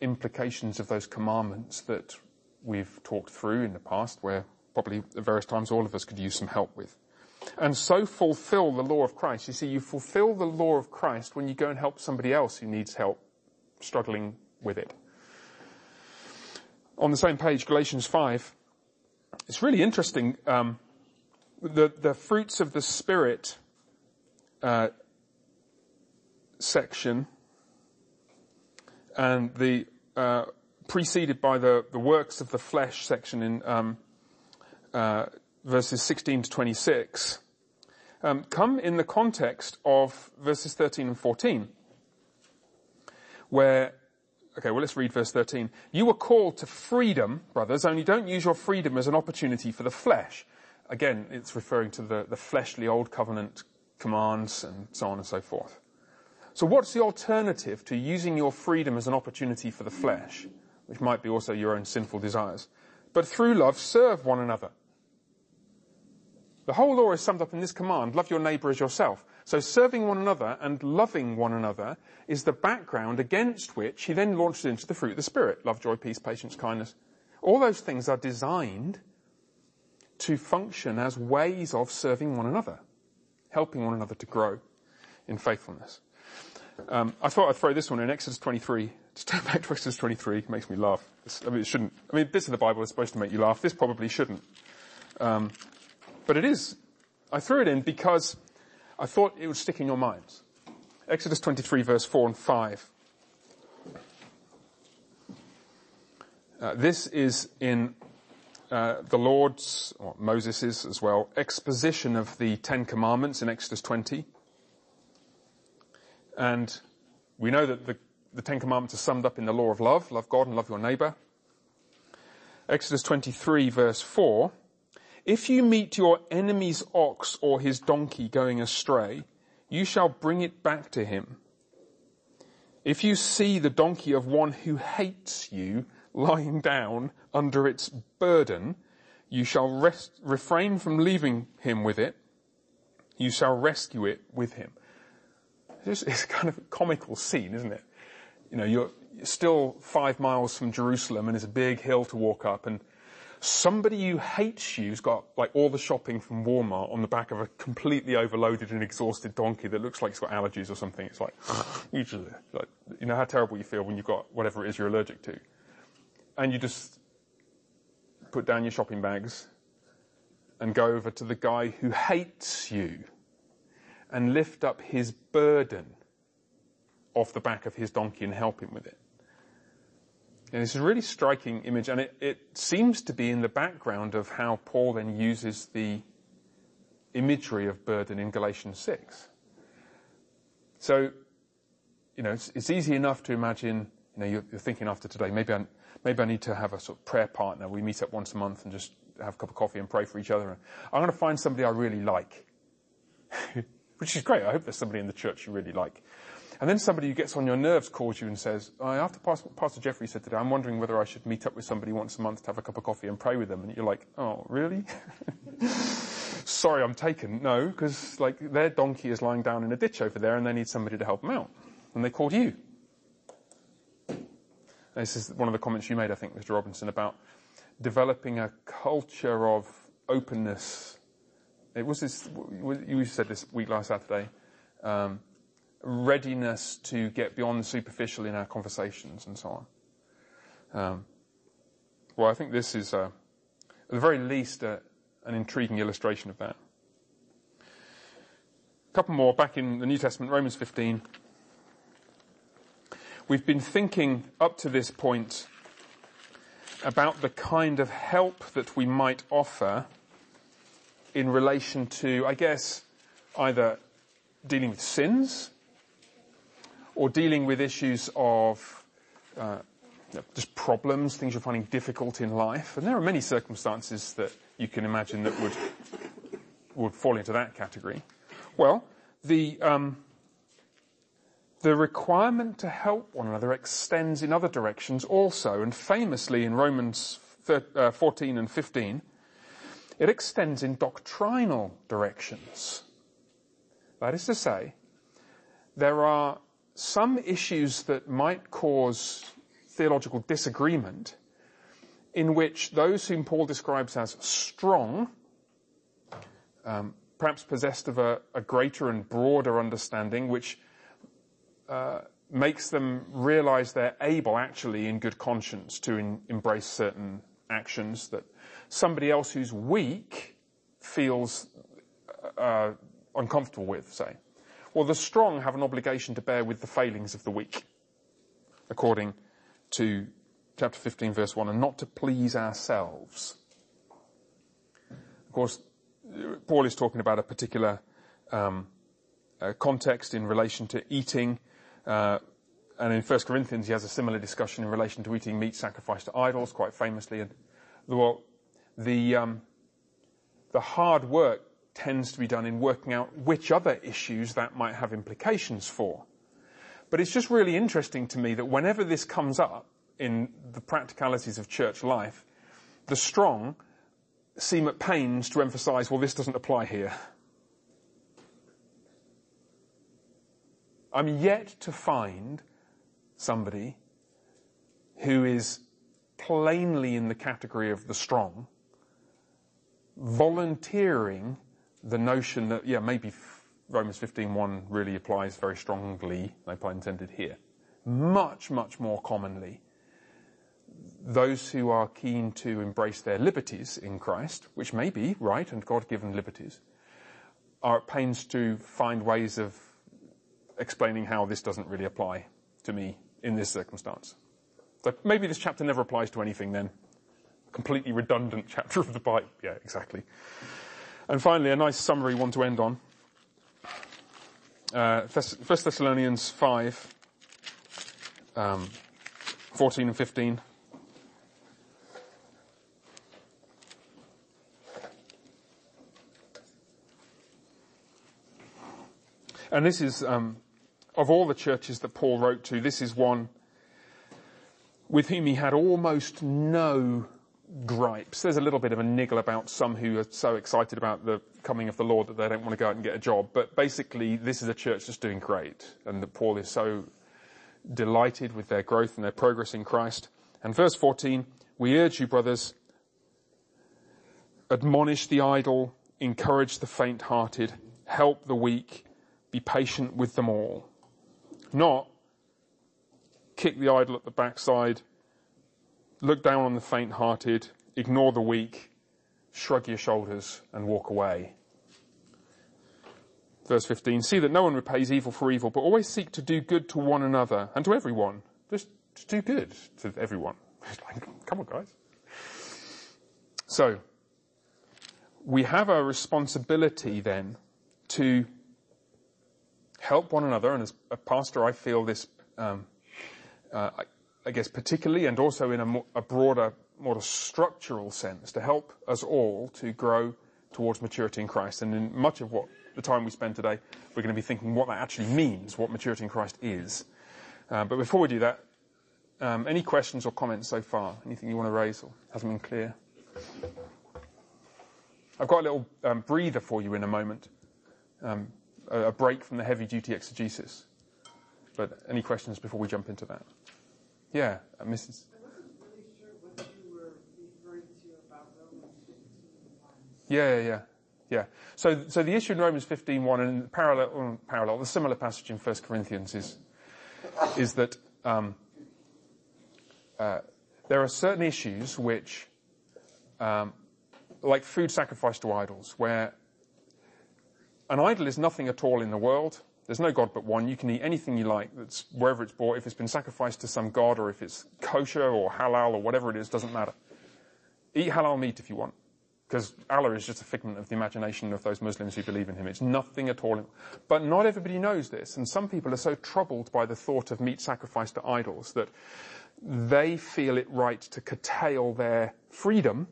implications of those commandments that we've talked through in the past, where probably at various times all of us could use some help with. And so fulfill the law of Christ. You see, you fulfill the law of Christ when you go and help somebody else who needs help struggling with it. On the same page, Galatians 5, it's really interesting. The fruits of the Spirit section, and the preceded by the works of the flesh section in verses 16 to 26, come in the context of verses 13 and 14, where, okay, well, let's read verse 13. You were called to freedom, brothers, only don't use your freedom as an opportunity for the flesh. Again, it's referring to the fleshly old covenant commands and so on and so forth. So what's the alternative to using your freedom as an opportunity for the flesh, which might be also your own sinful desires? But through love, serve one another. The whole law is summed up in this command, love your neighbour as yourself. So serving one another and loving one another is the background against which he then launches into the fruit of the Spirit. Love, joy, peace, patience, kindness. All those things are designed to function as ways of serving one another, helping one another to grow in faithfulness. I thought I'd throw this one in Exodus 23. Just turn back to Exodus 23. It makes me laugh. It shouldn't. Bits of the Bible is supposed to make you laugh. This probably shouldn't. But it is. I threw it in because I thought it would stick in your minds. Exodus 23, verse 4 and 5. This is in the Lord's, or Moses' as well, exposition of the Ten Commandments in Exodus 20. And we know that the Ten Commandments are summed up in the law of love. Love God and love your neighbour. Exodus 23, verse 4. If you meet your enemy's ox or his donkey going astray, you shall bring it back to him. If you see the donkey of one who hates you lying down under its burden, you shall refrain from leaving him with it. You shall rescue it with him. It's kind of a comical scene, isn't it? You're still 5 miles from Jerusalem and it's a big hill to walk up, and somebody who hates you's got like all the shopping from Walmart on the back of a completely overloaded and exhausted donkey that looks like it's got allergies or something. It's like, you know how terrible you feel when you've got whatever it is you're allergic to. And you just put down your shopping bags and go over to the guy who hates you and lift up his burden off the back of his donkey and help him with it. And it's a really striking image, and it seems to be in the background of how Paul then uses the imagery of burden in Galatians 6. So, it's easy enough to imagine, you're thinking after today, maybe I need to have a sort of prayer partner. We meet up once a month and just have a cup of coffee and pray for each other. And I'm going to find somebody I really like, which is great. I hope there's somebody in the church you really like. And then somebody who gets on your nerves calls you and says, after Pastor Jeffrey said today, I'm wondering whether I should meet up with somebody once a month to have a cup of coffee and pray with them. And you're like, oh, really? Sorry, I'm taken. No, because their donkey is lying down in a ditch over there and they need somebody to help them out. And they called you. This is one of the comments you made, I think, Mr. Robinson, about developing a culture of openness. You said this week last Saturday, readiness to get beyond the superficial in our conversations and so on. Well, I think this is, at the very least, an intriguing illustration of that. A couple more back in the New Testament, Romans 15. We've been thinking up to this point about the kind of help that we might offer in relation to, I guess, either dealing with sins, or dealing with issues of just problems, things you're finding difficult in life. And there are many circumstances that you can imagine that would would fall into that category? Well, the requirement to help one another extends in other directions also, and famously in Romans 14 and 15, it extends in doctrinal directions. That is to say, there are some issues that might cause theological disagreement in which those whom Paul describes as strong, perhaps possessed of a greater and broader understanding, which makes them realize they're able actually in good conscience to embrace certain actions that somebody else who's weak feels uncomfortable with, say. Well, the strong have an obligation to bear with the failings of the weak, according to chapter 15, verse 1, and not to please ourselves. Of course, Paul is talking about a particular context in relation to eating, and in First Corinthians he has a similar discussion in relation to eating meat sacrificed to idols, quite famously. And, well, the hard work tends to be done in working out which other issues that might have implications for. But it's just really interesting to me that whenever this comes up in the practicalities of church life, the strong seem at pains to emphasize, well, this doesn't apply here. I'm yet to find somebody who is plainly in the category of the strong, volunteering the notion that, yeah, maybe Romans 15:1 really applies very strongly, no pun intended here. Much, much more commonly, those who are keen to embrace their liberties in Christ, which may be right and God-given liberties, are at pains to find ways of explaining how this doesn't really apply to me in this circumstance. So maybe this chapter never applies to anything then. A completely redundant chapter of the Bible. Yeah, exactly. And finally, a nice summary one to end on. First Thessalonians 5, 14 and 15. And this is, of all the churches that Paul wrote to, this is one with whom he had almost no gripes. There's a little bit of a niggle about some who are so excited about the coming of the Lord that they don't want to go out and get a job. But basically, this is a church that's doing great, and that Paul is so delighted with their growth and their progress in Christ. And verse 14, we urge you, brothers, admonish the idle, encourage the faint-hearted, help the weak, be patient with them all. Not kick the idle at the backside, look down on the faint-hearted, ignore the weak, shrug your shoulders and walk away. Verse 15, see that no one repays evil for evil, but always seek to do good to one another and to everyone. Just to do good to everyone. Come on, guys. So, we have a responsibility then to help one another, and as a pastor I feel this, I guess particularly, and also in a broader, more structural sense, to help us all to grow towards maturity in Christ. And in much of what the time we spend today, we're going to be thinking what that actually means, what maturity in Christ is. But before we do that, any questions or comments so far? Anything you want to raise or hasn't been clear? I've got a little breather for you in a moment, a break from the heavy-duty exegesis. But any questions before we jump into that? Yeah, Mrs. I wasn't really sure what you were referring to about Romans 15:1. Yeah. So the issue in Romans 15:1 and the similar passage in 1 Corinthians is that there are certain issues which, like food sacrificed to idols, where an idol is nothing at all in the world. There's no God but one. You can eat anything you like that's wherever it's bought. If it's been sacrificed to some God, or if it's kosher or halal or whatever it is, doesn't matter. Eat halal meat if you want, because Allah is just a figment of the imagination of those Muslims who believe in him. It's nothing at all. But not everybody knows this, and some people are so troubled by the thought of meat sacrificed to idols that they feel it right to curtail their freedom,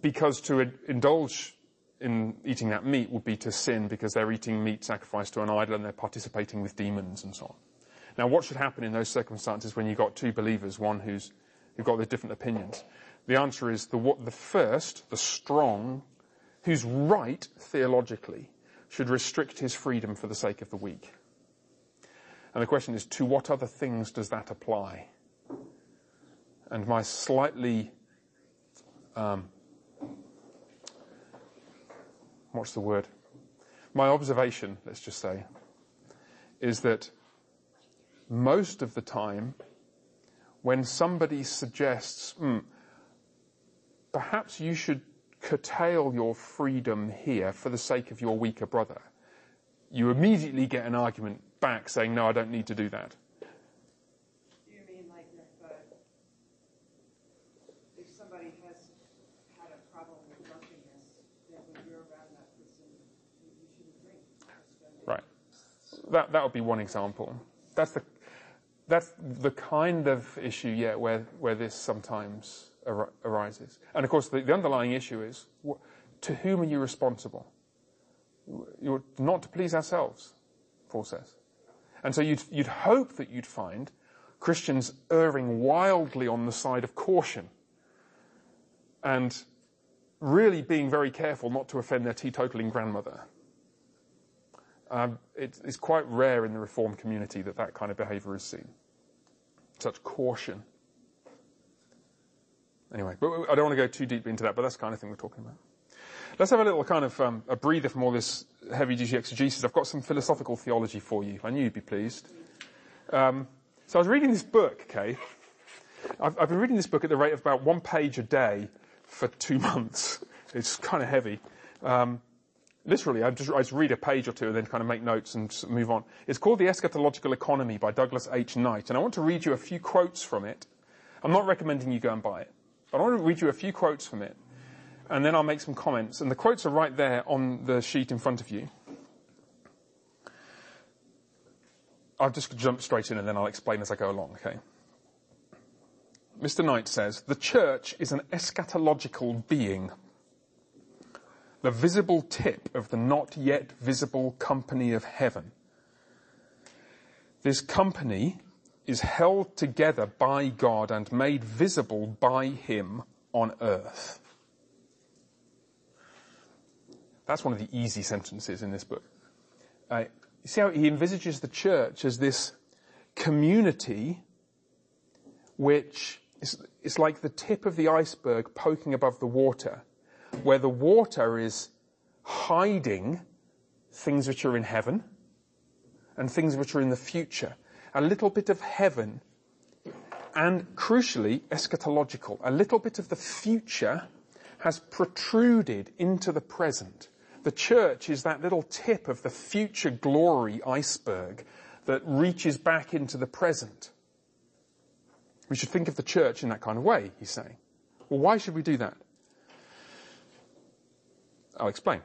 because to indulge in eating that meat would be to sin, because they're eating meat sacrificed to an idol and they're participating with demons and so on. Now, what should happen in those circumstances when you've got two believers, one who've got their different opinions? The answer is the strong, who's right theologically, should restrict his freedom for the sake of the weak. And the question is, to what other things does that apply? And my slightly, my observation, let's just say, is that most of the time when somebody suggests, perhaps you should curtail your freedom here for the sake of your weaker brother, you immediately get an argument back saying, no, I don't need to do that. Do you mean like if somebody has had a problem with drunkenness, then when you're around that person, you shouldn't drink? Right. That would be one example. That's the kind of issue, where this sometimes arises. And of course, the underlying issue is, to whom are you responsible? You're not to please ourselves, Paul says. And so you'd hope that you'd find Christians erring wildly on the side of caution and really being very careful not to offend their teetotaling grandmother. It's quite rare in the Reformed community that kind of behaviour is seen. Such caution. Anyway, but I don't want to go too deep into that, but that's the kind of thing we're talking about. Let's have a little kind of a breather from all this heavy-duty exegesis. I've got some philosophical theology for you. I knew you'd be pleased. So I was reading this book, okay? I've been reading this book at the rate of about one page a day for 2 months. It's kind of heavy. Literally, I just read a page or two and then kind of make notes and move on. It's called The Eschatological Economy by Douglas H. Knight, and I want to read you a few quotes from it. I'm not recommending you go and buy it, but I want to read you a few quotes from it, and then I'll make some comments. And the quotes are right there on the sheet in front of you. I'll just jump straight in and then I'll explain as I go along, okay? Mr. Knight says, "The church is an eschatological being, the visible tip of the not yet visible company of heaven. This company is held together by God and made visible by him on earth." That's one of the easy sentences in this book. You see how he envisages the church as this community which is like the tip of the iceberg poking above the water, where the water is hiding things which are in heaven and things which are in the future. A little bit of heaven and, crucially, eschatological. A little bit of the future has protruded into the present. The church is that little tip of the future glory iceberg that reaches back into the present. We should think of the church in that kind of way, he's saying. Well, why should we do that? I'll explain.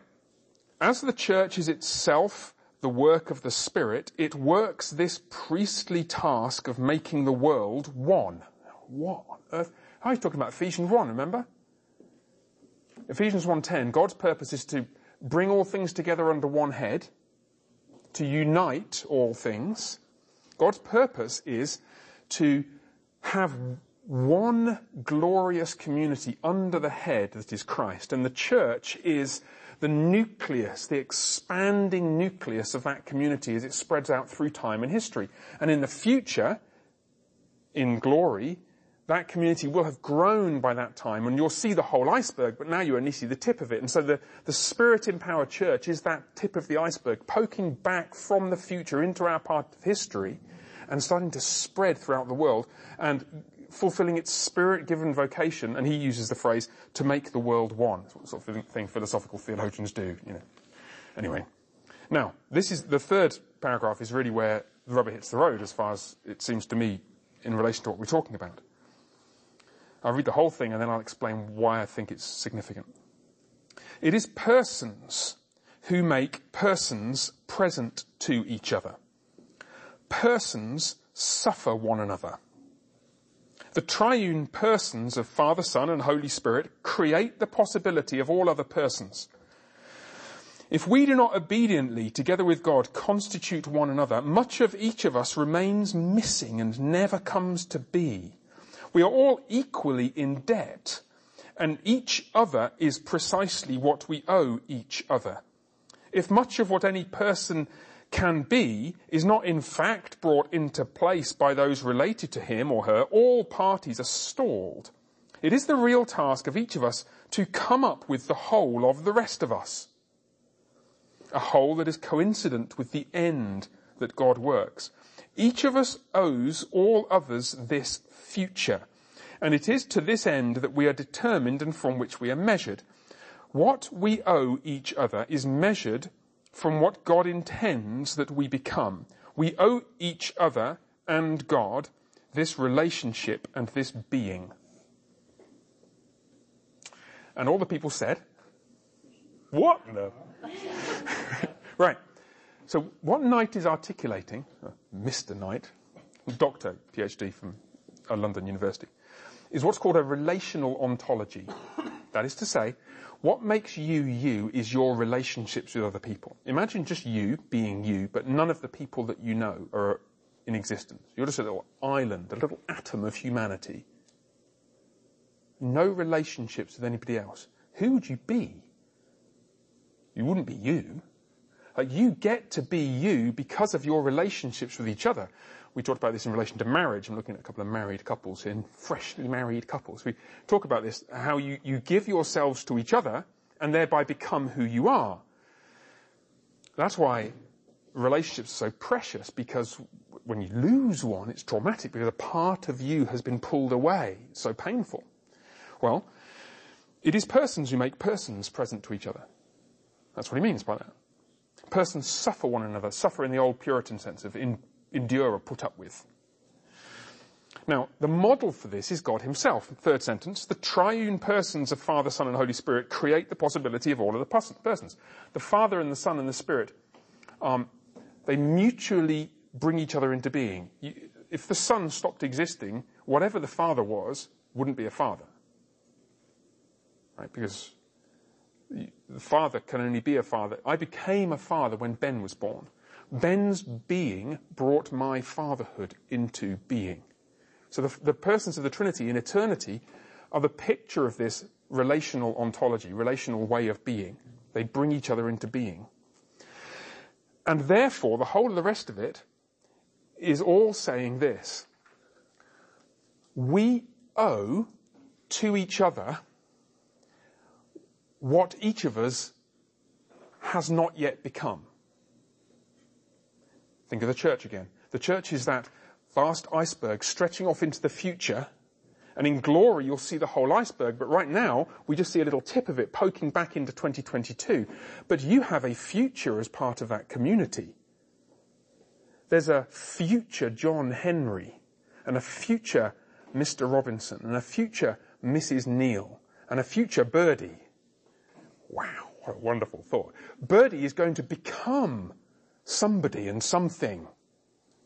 "As the church is itself the work of the Spirit, it works this priestly task of making the world one." What on earth? I was talking about Ephesians 1, remember? Ephesians 1:10, God's purpose is to bring all things together under one head, to unite all things. God's purpose is to have one glorious community under the head that is Christ. And the church is the nucleus, the expanding nucleus of that community as it spreads out through time and history. And in the future, in glory, that community will have grown by that time. And you'll see the whole iceberg, but now you only see the tip of it. And so the Spirit-empowered church is that tip of the iceberg, poking back from the future into our part of history and starting to spread throughout the world and fulfilling its Spirit-given vocation, and he uses the phrase, to make the world one. That's what sort of thing philosophical theologians do, you know. Anyway, now, this is the third paragraph is really where the rubber hits the road, as far as it seems to me, in relation to what we're talking about. I'll read the whole thing, and then I'll explain why I think it's significant. "It is persons who make persons present to each other. Persons suffer one another. The triune persons of Father, Son, and Holy Spirit create the possibility of all other persons. If we do not obediently, together with God, constitute one another, much of each of us remains missing and never comes to be. We are all equally in debt, and each other is precisely what we owe each other. If much of what any person can be is not in fact brought into place by those related to him or her, all parties are stalled. It is the real task of each of us to come up with the whole of the rest of us. A whole that is coincident with the end that God works. Each of us owes all others this future, and it is to this end that we are determined and from which we are measured. What we owe each other is measured from what God intends that we become. We owe each other and God this relationship and this being. And all the people said, what? No. Right. So what Knight is articulating, Mr. Knight, Dr. PhD from London University, is what's called a relational ontology. That is to say, what makes you you is your relationships with other people. Imagine just you being you, but none of the people that you know are in existence. You're just a little island, a little atom of humanity. No relationships with anybody else. Who would you be? You wouldn't be you. Like, you get to be you because of your relationships with each other. We talked about this in relation to marriage. I'm looking at a couple of married couples here, freshly married couples. We talk about this, how you give yourselves to each other and thereby become who you are. That's why relationships are so precious, because when you lose one, it's traumatic because a part of you has been pulled away. It's so painful. Well, it is persons who make persons present to each other. That's what he means by that. Persons suffer one another, suffer in the old Puritan sense of endure or put up with. Now, the model for this is God himself. Third sentence, the triune persons of Father, Son and Holy Spirit create the possibility of all of the persons. The Father and the Son and the Spirit, they mutually bring each other into being. If the Son stopped existing, whatever the Father was wouldn't be a Father. Right? Because the Father can only be a Father. I became a father when Ben was born. Ben's being brought my fatherhood into being. So the persons of the Trinity in eternity are the picture of this relational ontology, relational way of being. They bring each other into being. And therefore, the whole of the rest of it is all saying this. We owe to each other what each of us has not yet become. Think of the church again. The church is that vast iceberg stretching off into the future, and in glory you'll see the whole iceberg, but right now we just see a little tip of it poking back into 2022. But you have a future as part of that community. There's a future John Henry, and a future Mr. Robinson, and a future Mrs. Neal, and a future Birdie. Wow, what a wonderful thought. Birdie is going to become somebody and something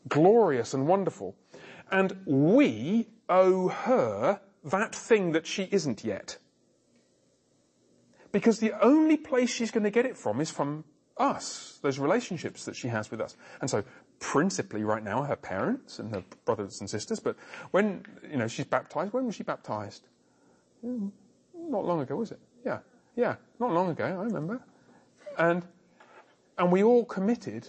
glorious and wonderful. And we owe her that thing that she isn't yet. Because the only place she's going to get it from is from us, those relationships that she has with us. And so principally right now her parents and her brothers and sisters, but when, she's baptized, when was she baptized? Not long ago, was it? Yeah, not long ago, I remember. And we all committed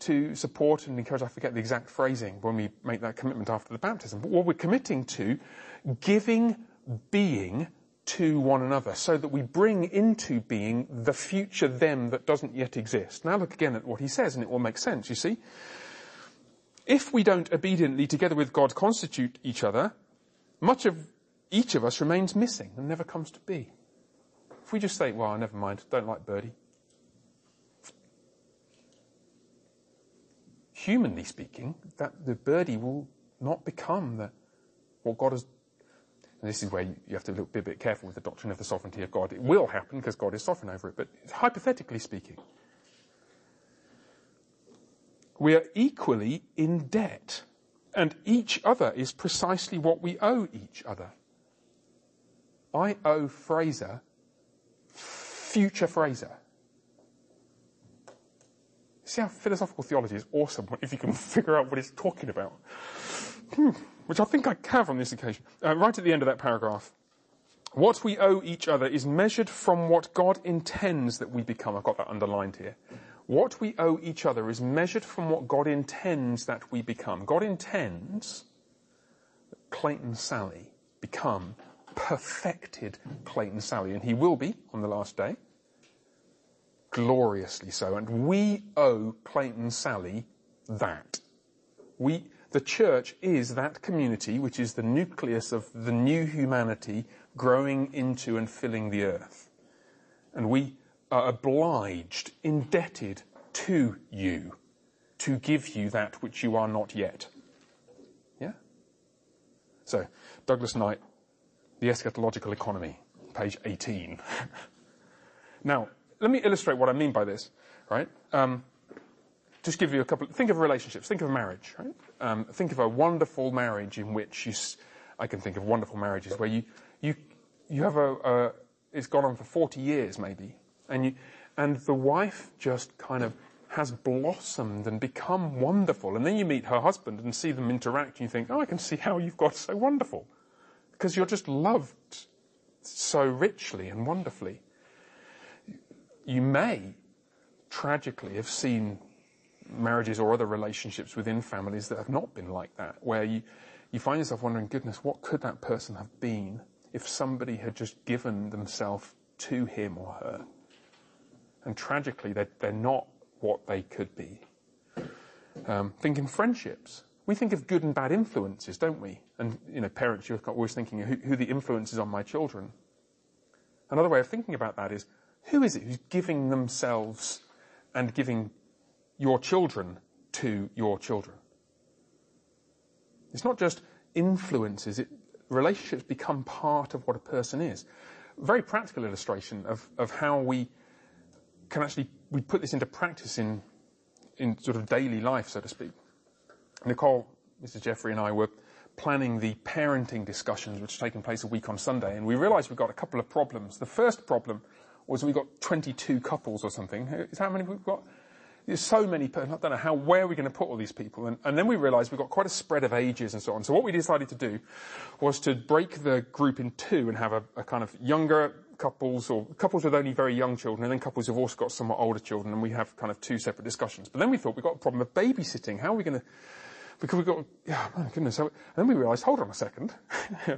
to support and encourage, I forget the exact phrasing when we make that commitment after the baptism, but what we're committing to, giving being to one another so that we bring into being the future them that doesn't yet exist. Now look again at what he says and it will make sense, you see. If we don't obediently, together with God, constitute each other, much of each of us remains missing and never comes to be. If we just say, well, never mind, don't like Birdie. Humanly speaking, that the Birdie will not become what God has... And this is where you have to be a bit careful with the doctrine of the sovereignty of God. It will happen because God is sovereign over it, but hypothetically speaking, we are equally in debt, and each other is precisely what we owe each other. I owe Fraser, future Fraser. See how philosophical theology is awesome if you can figure out what it's talking about. Which I think I have on this occasion. Right at the end of that paragraph. What we owe each other is measured from what God intends that we become. I've got that underlined here. What we owe each other is measured from what God intends that we become. God intends that Clayton and Sally become perfected Clayton and Sally, and he will be on the last day. Gloriously so. And we owe Clayton and Sally that. The church is that community which is the nucleus of the new humanity growing into and filling the earth. And we are obliged, indebted to you to give you that which you are not yet. Yeah? So, Douglas Knight, The Eschatological Economy, page 18. Now, let me illustrate what I mean by this, right? Just give you a couple. Think of relationships. Think of marriage, right? Think of a wonderful marriage in which I can think of wonderful marriages where you have it's gone on for 40 years maybe, and the wife just kind of has blossomed and become wonderful, and then you meet her husband and see them interact, and you think, oh, I can see how you've got so wonderful, because you're just loved so richly and wonderfully. You may tragically have seen marriages or other relationships within families that have not been like that, where you find yourself wondering, goodness, what could that person have been if somebody had just given themselves to him or her? And tragically, they're not what they could be. Think in friendships. We think of good and bad influences, don't we? And, parents, you're always thinking, who the influence is on my children. Another way of thinking about that is, who is it who's giving themselves and giving your children to your children? It's not just influences, relationships become part of what a person is. Very practical illustration of how we can we put this into practice in sort of daily life, so to speak. Nicole, Mr. Jeffrey and I were planning the parenting discussions which are taking place a week on Sunday, and we realised we got a couple of problems. The first problem was we got 22 couples or something. Is how many we've got? There's so many people, I don't know where we're going to put all these people. And then we realised we've got quite a spread of ages and so on. So what we decided to do was to break the group in two and have a kind of younger couples, or couples with only very young children, and then couples who've also got somewhat older children, and we have kind of two separate discussions. But then we thought we've got a problem of babysitting. How are we going to... Because we've got... Oh, my goodness. And then we realised, hold on a second.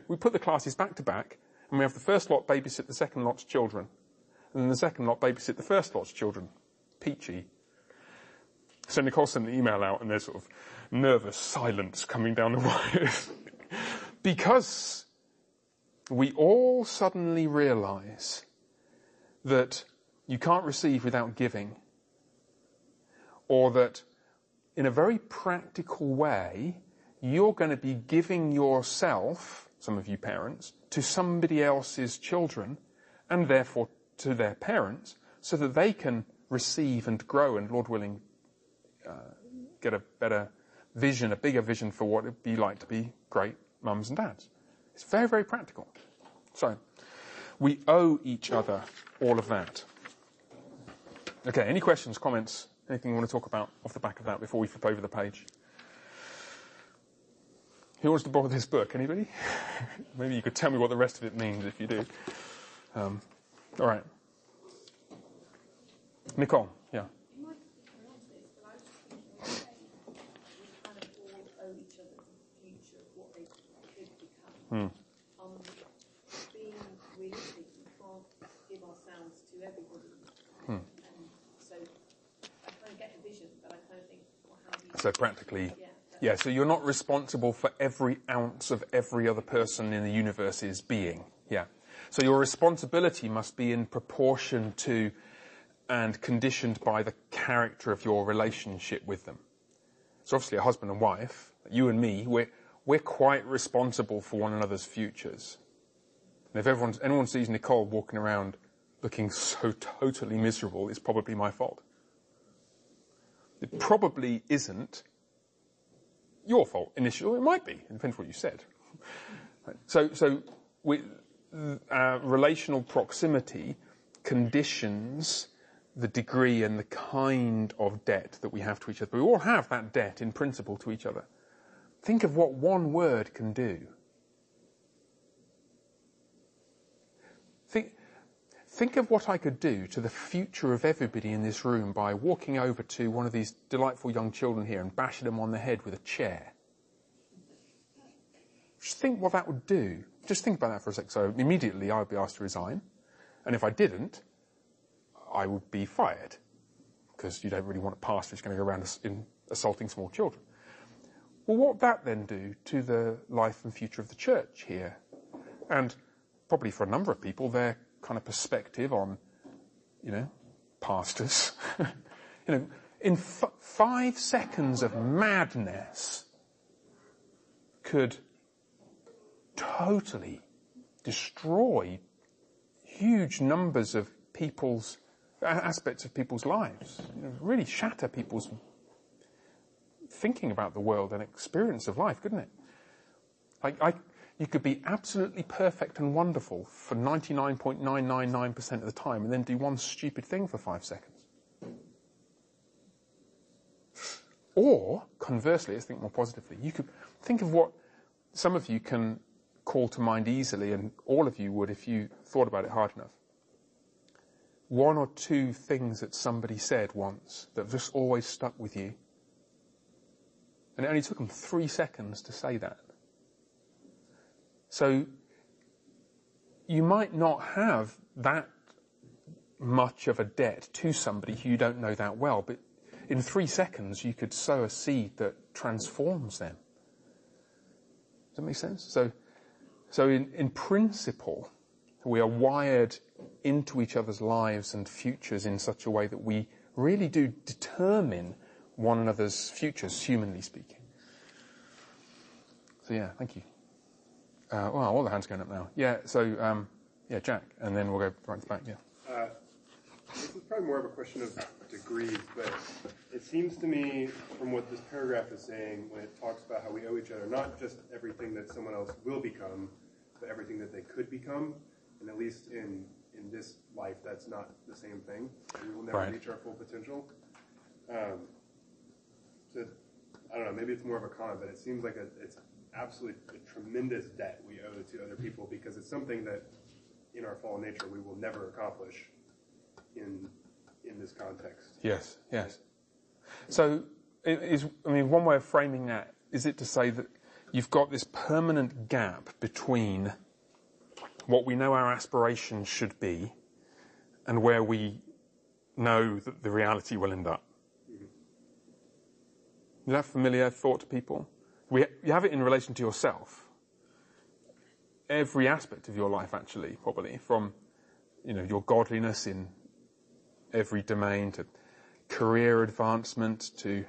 We put the classes back to back, and we have the first lot babysit the second lot's children. And then the second lot babysit the first lot's children. Peachy. So Nicole sent an email out, and there's sort of nervous silence coming down the wires. Because we all suddenly realise that you can't receive without giving, or that in a very practical way, you're going to be giving yourself, some of you parents, to somebody else's children, and therefore to their parents, so that they can receive and grow and, Lord willing, get a better vision, a bigger vision for what it'd be like to be great mums and dads. It's very, very practical. So, we owe each other all of that. Okay, any questions, comments, anything you want to talk about off the back of that before we flip over the page? Who wants to borrow this book? Anybody? Maybe you could tell me what the rest of it means if you do. All right. Nicole, yeah. Being realistic, we can't give ourselves to everybody. So I kind of get the vision, but I kind of think, well, how do you... So practically, yeah, so you're not responsible for every ounce of every other person in the universe's being, yeah. So your responsibility must be in proportion to and conditioned by the character of your relationship with them. So obviously a husband and wife, you and me, we're quite responsible for one another's futures. And if anyone sees Nicole walking around looking so totally miserable, it's probably my fault. It probably isn't your fault initially. It might be. It depends what you said. Right. So relational proximity conditions the degree and the kind of debt that we have to each other. But we all have that debt in principle to each other. Think of what one word can do. Think of what I could do to the future of everybody in this room by walking over to one of these delightful young children here and bashing them on the head with a chair. Just think what that would do. Just think about that for a sec. So immediately I would be asked to resign. And if I didn't, I would be fired, because you don't really want a pastor who's going to go around assaulting small children. Well, what would that then do to the life and future of the church here? And probably for a number of people, their kind of perspective on, pastors. In 5 seconds of madness could totally destroy huge numbers of people's aspects of people's lives, really shatter people's thinking about the world and experience of life, couldn't it? You could be absolutely perfect and wonderful for 99.999% of the time and then do one stupid thing for 5 seconds. Or, conversely, let's think more positively. You could think of what some of you can call to mind easily, and all of you would if you thought about it hard enough. One or two things that somebody said once that just always stuck with you. And it only took them 3 seconds to say that. So you might not have that much of a debt to somebody who you don't know that well, but in 3 seconds you could sow a seed that transforms them. Does that make sense? So in principle, we are wired into each other's lives and futures in such a way that we really do determine one another's futures, humanly speaking. So yeah, thank you. All the hands going up now. Yeah, so, Jack, and then we'll go right to the back, yeah. This is probably more of a question of degrees, but it seems to me from what this paragraph is saying when it talks about how we owe each other not just everything that someone else will become, but everything that they could become, and at least in this life, that's not the same thing. We will never reach our full potential. So I don't know, maybe it's more of a con, but it seems like it's absolutely a tremendous debt we owe to other people, because it's something that in our fallen nature we will never accomplish in this context. Yes. So one way of framing that is it to say that you've got this permanent gap between what we know our aspirations should be and where we know that the reality will end up. Mm-hmm. Is that a familiar thought to people? You have it in relation to yourself. Every aspect of your life, actually, probably, from your godliness in every domain to career advancement to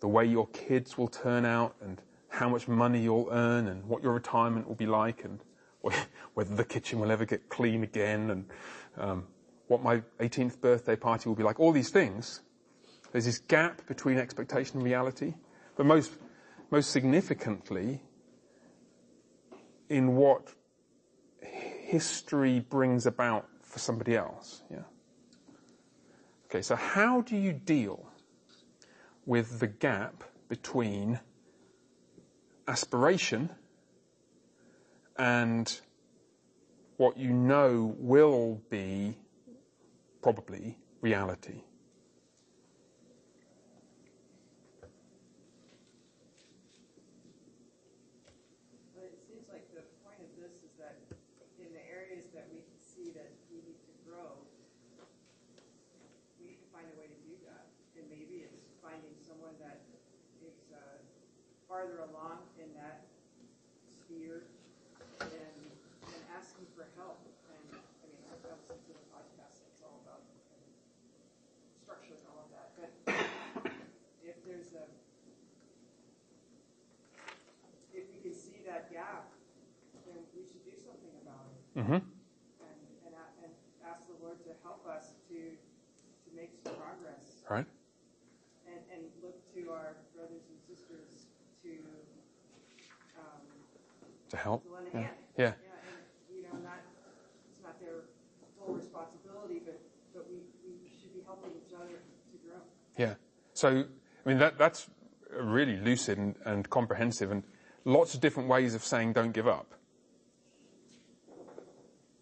the way your kids will turn out and how much money you'll earn and what your retirement will be like and whether the kitchen will ever get clean again and what my 18th birthday party will be like. All these things. There's this gap between expectation and reality. But most significantly, in what history brings about for somebody else. Yeah. Okay, so how do you deal with the gap between aspiration and what you know will be probably reality? But it seems like the point of this is that in the areas that we can see that we need to grow, we need to find a way to do that. And maybe it's finding someone that is farther along in that sphere. And asking for help, and I've got some sort of podcast that's all about structure and all of that, but if there's if we can see that gap, then we should do something about it. Mm-hmm. And ask the Lord to help us to make some progress. Right. And look to our brothers and sisters to help. Yeah. It's not their full responsibility, but we should be helping So, I mean, that's really lucid and comprehensive, and lots of different ways of saying don't give up.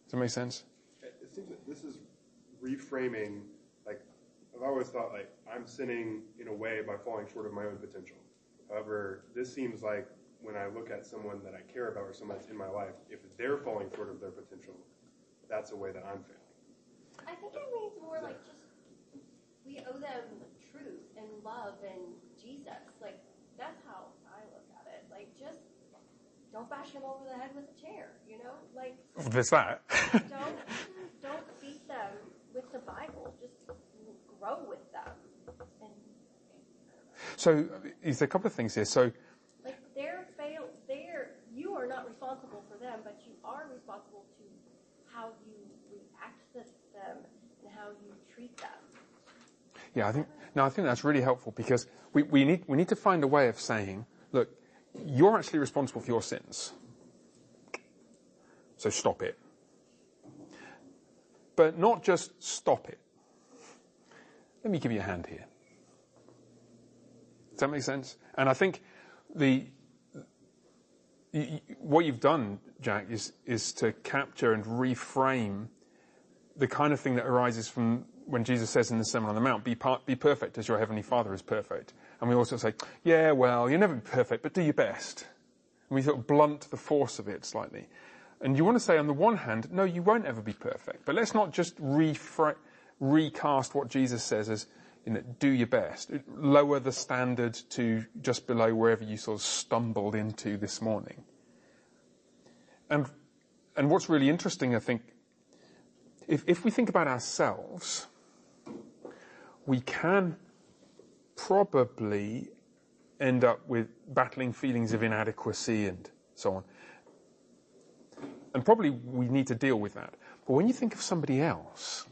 Does that make sense? It seems that this is reframing, like, I've always thought, like, I'm sinning in a way by falling short of my own potential. However, this seems like when I look at someone that I care about or someone that's in my life, if they're falling short of their potential, that's a way that I'm failing. I think it means more like just we owe them truth and love and Jesus. Like, that's how I look at it. Like, just don't bash him over the head with a chair, you know? Like, there's that. Don't beat them with the Bible. Just grow with them. And, so, there's a couple of things here. So, like, you are not responsible for them, but you are responsible to how you react to them and how you treat them. Yeah, I think that's really helpful, because we need to find a way of saying, look, you're actually responsible for your sins, so stop it. But not just stop it. Let me give you a hand here. Does that make sense? And I think what you've done, Jack, is to capture and reframe the kind of thing that arises from when Jesus says in the Sermon on the Mount, be perfect as your heavenly Father is perfect. And we also say, yeah, well, you'll never be perfect, but do your best. And we sort of blunt the force of it slightly. And you want to say, on the one hand, no, you won't ever be perfect. But let's not just recast what Jesus says as, you know, do your best. Lower the standard to just below wherever you sort of stumbled into this morning. And what's really interesting, I think, if we think about ourselves, we can probably end up with battling feelings of inadequacy and so on. And probably we need to deal with that. But when you think of somebody else,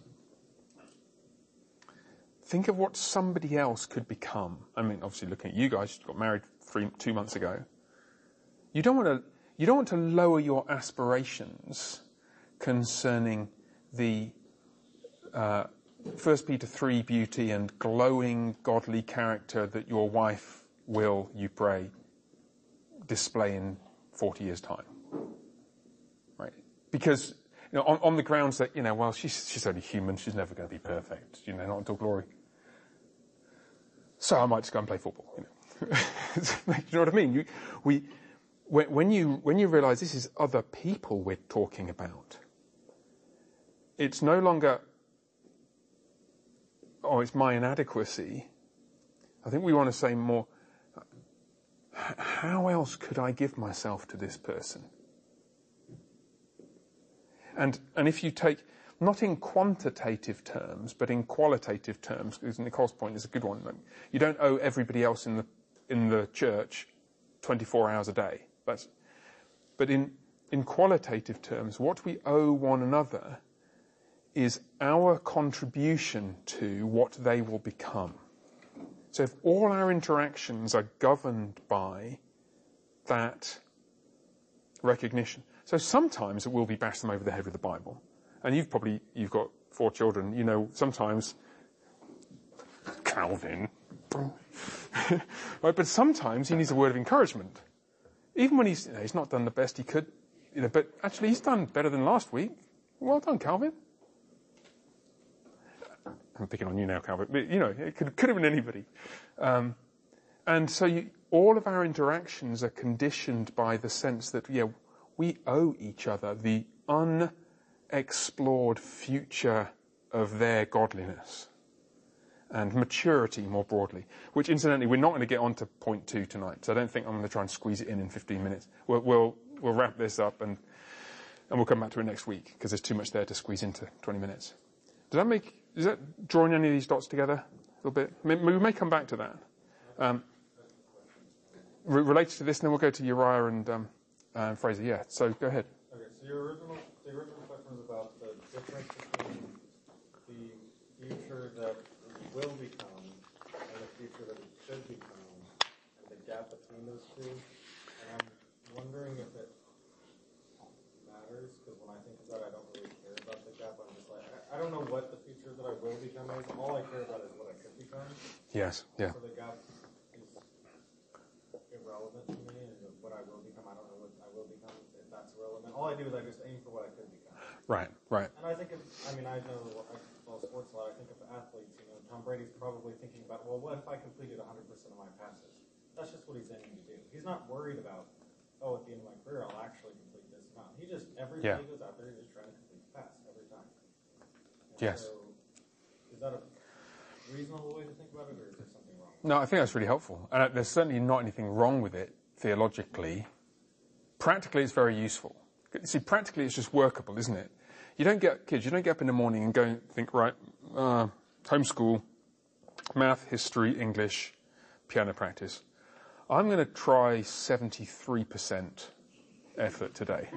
think of what somebody else could become. I mean, obviously looking at you guys, you got married 2 months ago. You don't want to lower your aspirations concerning the First Peter 3 beauty and glowing godly character that your wife will, you pray, display in 40 years' time. Right? Because, you know, on the grounds that, you know, well, she's only human, she's never going to be perfect, you know, not until glory. So I might just go and play football. You know, you know what I mean? When you realise this is other people we're talking about, it's no longer, oh, it's my inadequacy. I think we want to say more, how else could I give myself to this person? And if you take, not in quantitative terms, but in qualitative terms, because Nicole's point is a good one. You don't owe everybody else in the church 24 hours a day. But in qualitative terms, what we owe one another is our contribution to what they will become. So if all our interactions are governed by that recognition. So sometimes it will be bash them over the head with the Bible. And you've got 4 children, you know, sometimes Calvin. Right, but sometimes he needs a word of encouragement. Even when he's not done the best he could, you know, but actually he's done better than last week. Well done, Calvin. I'm picking on you now, Calvin. But, you know, it could have been anybody. And so all of our interactions are conditioned by the sense that, yeah, we owe each other the unexplored future of their godliness and maturity more broadly, which, incidentally, we're not going to get on to point 2 tonight. So I don't think I'm going to try and squeeze it in 15 minutes. We'll wrap this up and we'll come back to it next week, because there's too much there to squeeze into 20 minutes. Is that drawing any of these dots together a little bit? We may come back to that. Related to this, and then we'll go to Uriah and Fraser. Yeah, so go ahead. Okay, so the original question was about the difference between the future that we will become and the future that we should become, and the gap between those two. And I'm wondering if it matters, because when I think about it, I don't really care about the gap. I'm just like, I don't know what the future that I will become is. All I care about is what I could become. terms. Yes, yeah. So that God is irrelevant to me and what I will become. I don't know what I will become, if that's relevant. All I do is I just aim for what I could become. Right, right. And I think, I know I follow sports a lot. I think of athletes, Tom Brady's probably thinking about, well, what if I completed 100% of my passes? That's just what he's aiming to do. He's not worried about, at the end of my career, I'll actually complete this. No, he just, every time he goes out there, he's just trying to complete the pass every time. And yes. So, is that a reasonable way to think about it, or is there something wrong with it? No, I think that's really helpful. And there's certainly not anything wrong with it theologically. Practically, it's very useful. See, practically, it's just workable, isn't it? You don't get up in the morning and go and think, right, homeschool, math, history, English, piano practice. I'm going to try 73% effort today.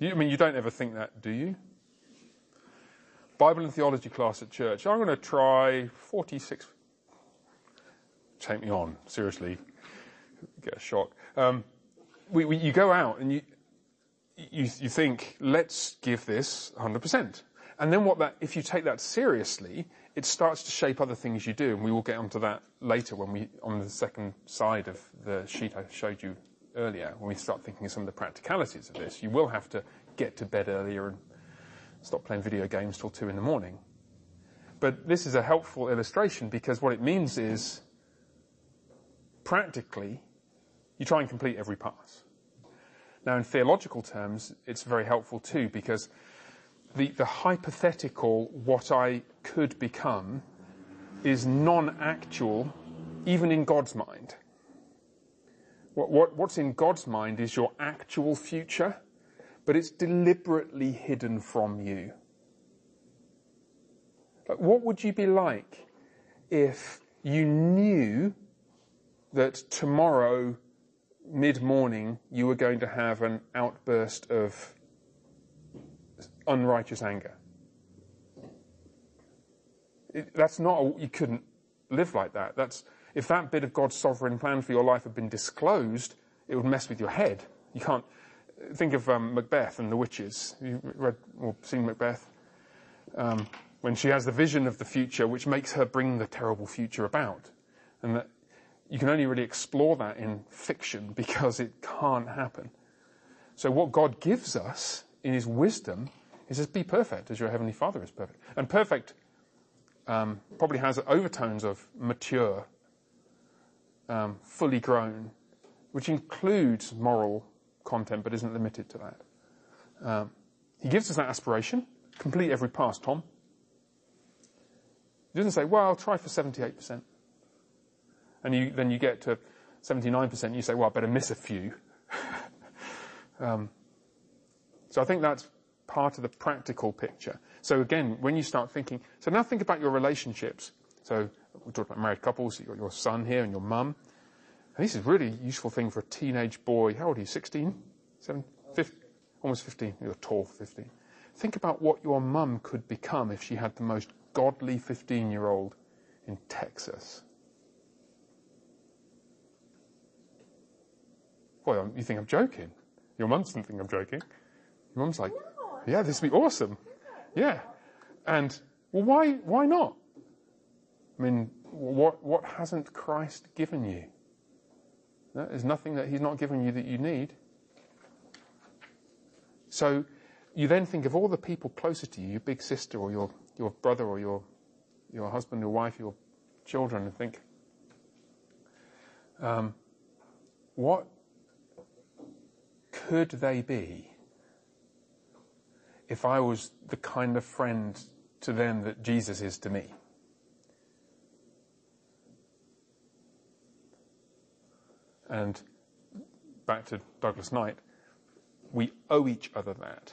You don't ever think that, do you? Bible and theology class at church. I'm going to try 46. Take me on, seriously. Get a shock. You go out and you think, let's give this 100%. And then if you take that seriously, it starts to shape other things you do. And we will get onto that later on the second side of the sheet I showed you earlier, when we start thinking of some of the practicalities of this. You will have to get to bed earlier and stop playing video games till 2 a.m. But this is a helpful illustration, because what it means is, practically, you try and complete every pass. Now, in theological terms, it's very helpful too, because the hypothetical what I could become is non-actual, even in God's mind. What's in God's mind is your actual future, but it's deliberately hidden from you. Like, what would you be like if you knew that tomorrow, mid-morning, you were going to have an outburst of unrighteous anger? You couldn't live like that. If that bit of God's sovereign plan for your life had been disclosed, it would mess with your head. You can't. Think of Macbeth and the witches. You've read or seen Macbeth. When she has the vision of the future, which makes her bring the terrible future about. And that you can only really explore that in fiction, because it can't happen. So what God gives us in his wisdom is just be perfect as your heavenly Father is perfect. And perfect probably has overtones of mature, fully grown, which includes moral content, but isn't limited to that. He gives us that aspiration, complete every pass, Tom. He doesn't say, well, I'll try for 78%. And then you get to 79% and you say, well, I better miss a few. So I think that's part of the practical picture. So again, when you start thinking, so now think about your relationships. So we talked about married couples, you've got your son here and your mum. And this is a really useful thing for a teenage boy. How old are you, 16? 17? Almost 15. You're tall, 15. Think about what your mum could become if she had the most godly 15-year-old in Texas. Well, you think I'm joking. Your mum doesn't think I'm joking. Your mum's like, yeah, this would be awesome. Yeah. And, well, why not? I mean, what hasn't Christ given you? There's nothing that he's not given you that you need. So you then think of all the people closer to you, your big sister or your brother or your husband, your wife, your children, and think, what could they be if I was the kind of friend to them that Jesus is to me? And back to Douglas Knight, we owe each other that.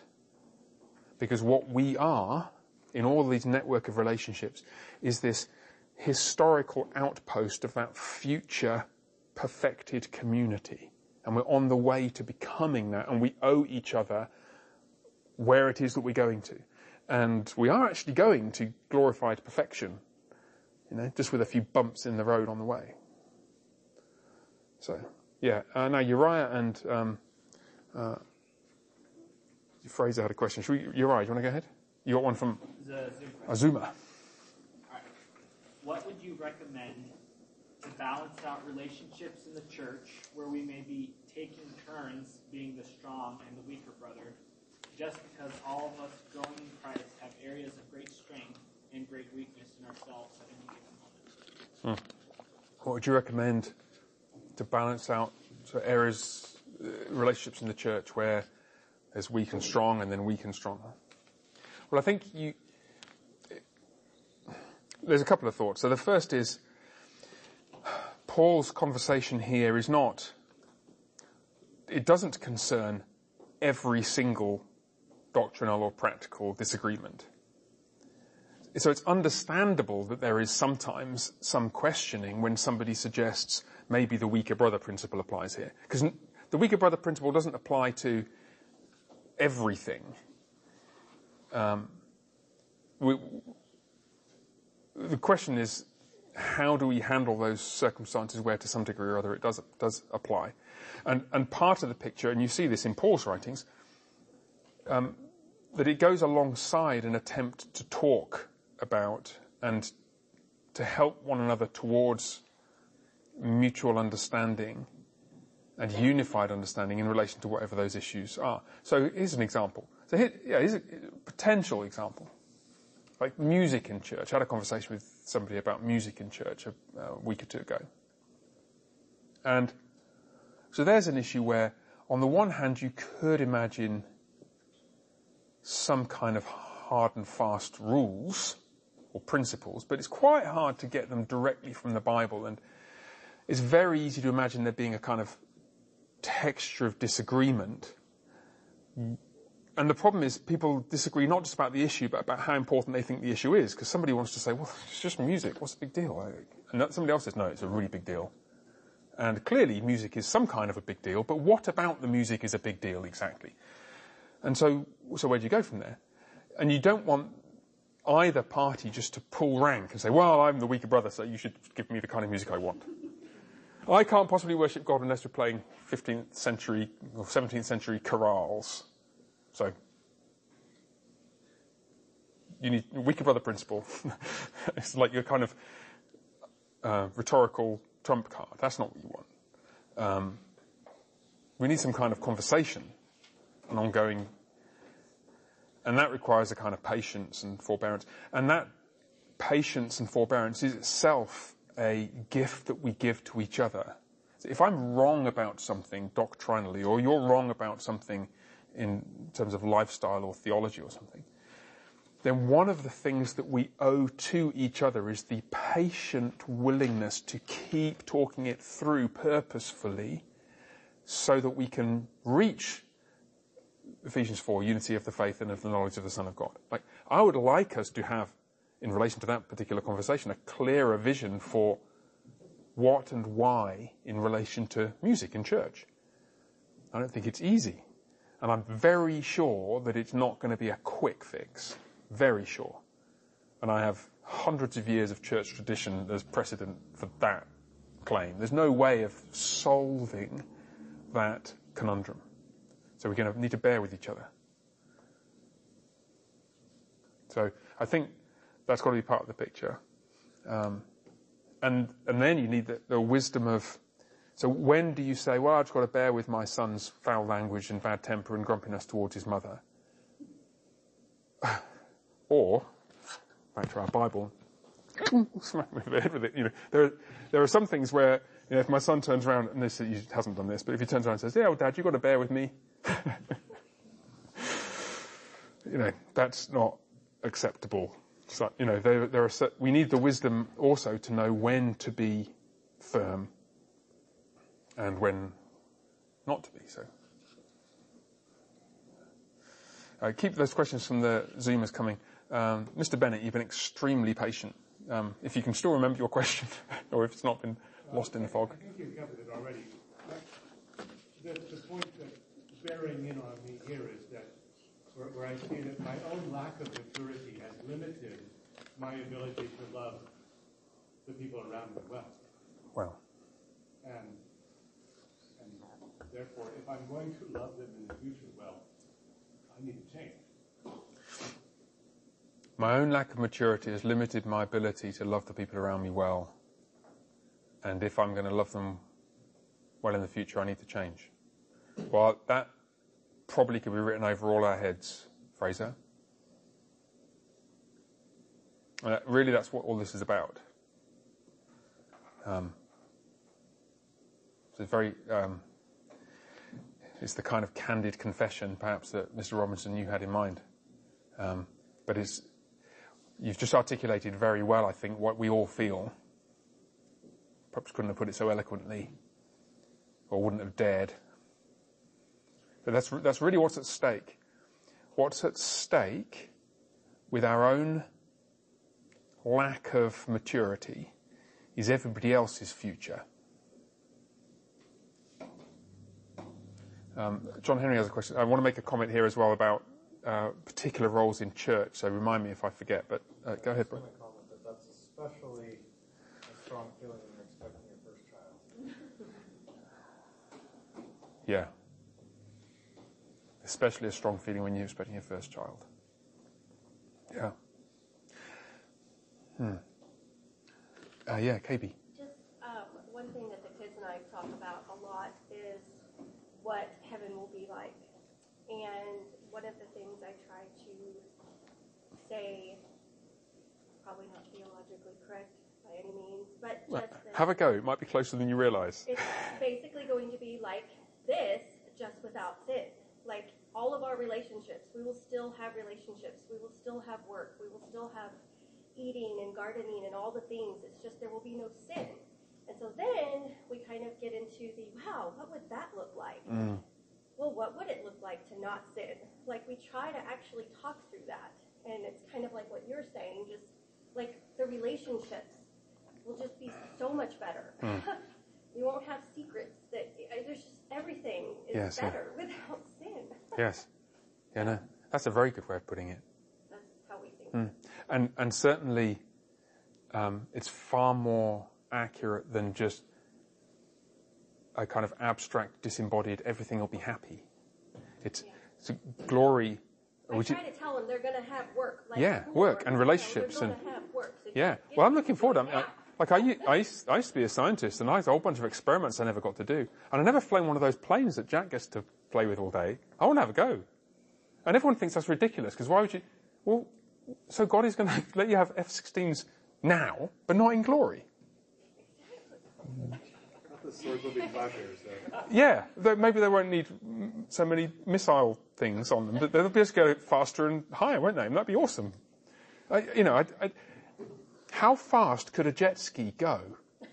Because what we are, in all these network of relationships, is this historical outpost of that future perfected community. And we're on the way to becoming that, and we owe each other where it is that we're going to. And we are actually going to glorified perfection, just with a few bumps in the road on the way. So, yeah. Now, Uriah and Fraser had a question. Uriah, do you want to go ahead? You got one from Azuma. All right. recommend to balance out relationships in the church where we may be taking turns being the strong and the weaker brother, just because all of us growing in Christ have areas of great strength and great weakness in ourselves at any given moment. What would you recommend to balance out areas, relationships in the church where there's weak and strong and then weak and strong? Well, I think there's a couple of thoughts. So the first is, Paul's conversation here is not, it doesn't concern every single doctrinal or practical disagreement. So it's understandable that there is sometimes some questioning when somebody suggests maybe the weaker brother principle applies here. Because the weaker brother principle doesn't apply to everything. The question is, how do we handle those circumstances where to some degree or other it does apply? And part of the picture, and you see this in Paul's writings, that it goes alongside an attempt to talk about and to help one another towards mutual understanding and unified understanding in relation to whatever those issues are. So here's an example. So here's a potential example. Like music in church. I had a conversation with somebody about music in church a week or two ago. And so there's an issue where, on the one hand, you could imagine some kind of hard and fast rules or principles, but it's quite hard to get them directly from the Bible. And it's very easy to imagine there being a kind of texture of disagreement. And the problem is people disagree not just about the issue, but about how important they think the issue is. Because somebody wants to say, well, it's just music. What's the big deal? And somebody else says, no, it's a really big deal. And clearly music is some kind of a big deal. But what about the music is a big deal exactly? And so where do you go from there? And you don't want either party just to pull rank and say, well, I'm the weaker brother, so you should give me the kind of music I want. I can't possibly worship God unless we're playing 15th century or 17th century chorales. So, you need weaker brother principle. It's like your kind of rhetorical trump card. That's not what you want. We need some kind of conversation, an ongoing, and that requires a kind of patience and forbearance. And that patience and forbearance is itself a gift that we give to each other. So if I'm wrong about something doctrinally, or you're wrong about something in terms of lifestyle or theology or something, then one of the things that we owe to each other is the patient willingness to keep talking it through purposefully so that we can reach Ephesians 4, unity of the faith and of the knowledge of the Son of God. Like, I would like us to have, in relation to that particular conversation, a clearer vision for what and why in relation to music in church. I don't think it's easy. And I'm very sure that it's not going to be a quick fix. Very sure. And I have hundreds of years of church tradition as precedent for that claim. There's no way of solving that conundrum. So we're going to need to bear with each other. So I think that's got to be part of the picture. And then you need the wisdom of, so when do you say, well, I've just got to bear with my son's foul language and bad temper and grumpiness towards his mother? Or, back to our Bible, smack me with it. You know, there are some things where, you know, if my son turns around, and this, he hasn't done this, but if he turns around and says, yeah, well, Dad, you've got to bear with me. You know, that's not acceptable. So, you know, we need the wisdom also to know when to be firm and when not to be so. Keep those questions from the Zoomers coming. Mr. Bennett, you've been extremely patient. If you can still remember your question, or if it's not been lost in the fog. I think you've covered it already. The point that's bearing in on me here is that where I see that my own lack of maturity has limited my ability to love the people around me well. Well. And therefore, if I'm going to love them in the future well, I need to change. My own lack of maturity has limited my ability to love the people around me well. And if I'm going to love them well in the future, I need to change. Well, that probably could be written over all our heads, Fraser. Really, that's what all this is about. It's very... It's the kind of candid confession, perhaps, that Mr. Robinson, you had in mind. But you've just articulated very well, I think, what we all feel. Perhaps couldn't have put it so eloquently, or wouldn't have dared. But that's really what's at stake. What's at stake with our own lack of maturity is everybody else's future. John Henry has a question. I want to make a comment here as well about particular roles in church, so remind me if I forget, but go ahead, Brian. I'm going to comment that's especially a strong feeling when you're expecting your first child. Yeah. Especially a strong feeling when you're expecting your first child. Yeah. Yeah, KB. Just one thing that the kids and I talk about a lot is what heaven will be like. And one of the things I try to say, probably not theologically correct by any means, but just have a go. It might be closer than you realize. It's basically going to be like this, just without sin. Like all of our relationships, we will still have relationships. We will still have work. We will still have eating and gardening and all the things. It's just there will be no sin. And so then we kind of get into the, wow, what would that look like? Mm. Well, what would it look like to not sin? Like, we try to actually talk through that. And it's kind of like what you're saying, just like the relationships will just be so much better. Mm. You won't have secrets. There's just everything is better without sin. Yes. Yeah, no, that's a very good way of putting it. That's how we think. Mm. And certainly it's far more accurate than just a kind of abstract, disembodied, everything will be happy. It's a glory. I try to tell them they're going to have work. Like work and relationships. Well, I'm looking forward. I used to be a scientist, and I had a whole bunch of experiments I never got to do. And I never flown one of those planes that Jack gets to play with all day. I want to have a go. And everyone thinks that's ridiculous, because why would you... Well, so God is going to let you have F-16s now, but not in glory. The swords will be plowshares, though. Yeah, maybe they won't need so many missile things on them, but they'll be able to go faster and higher, won't they? And that'd be awesome. How fast could a jet ski go?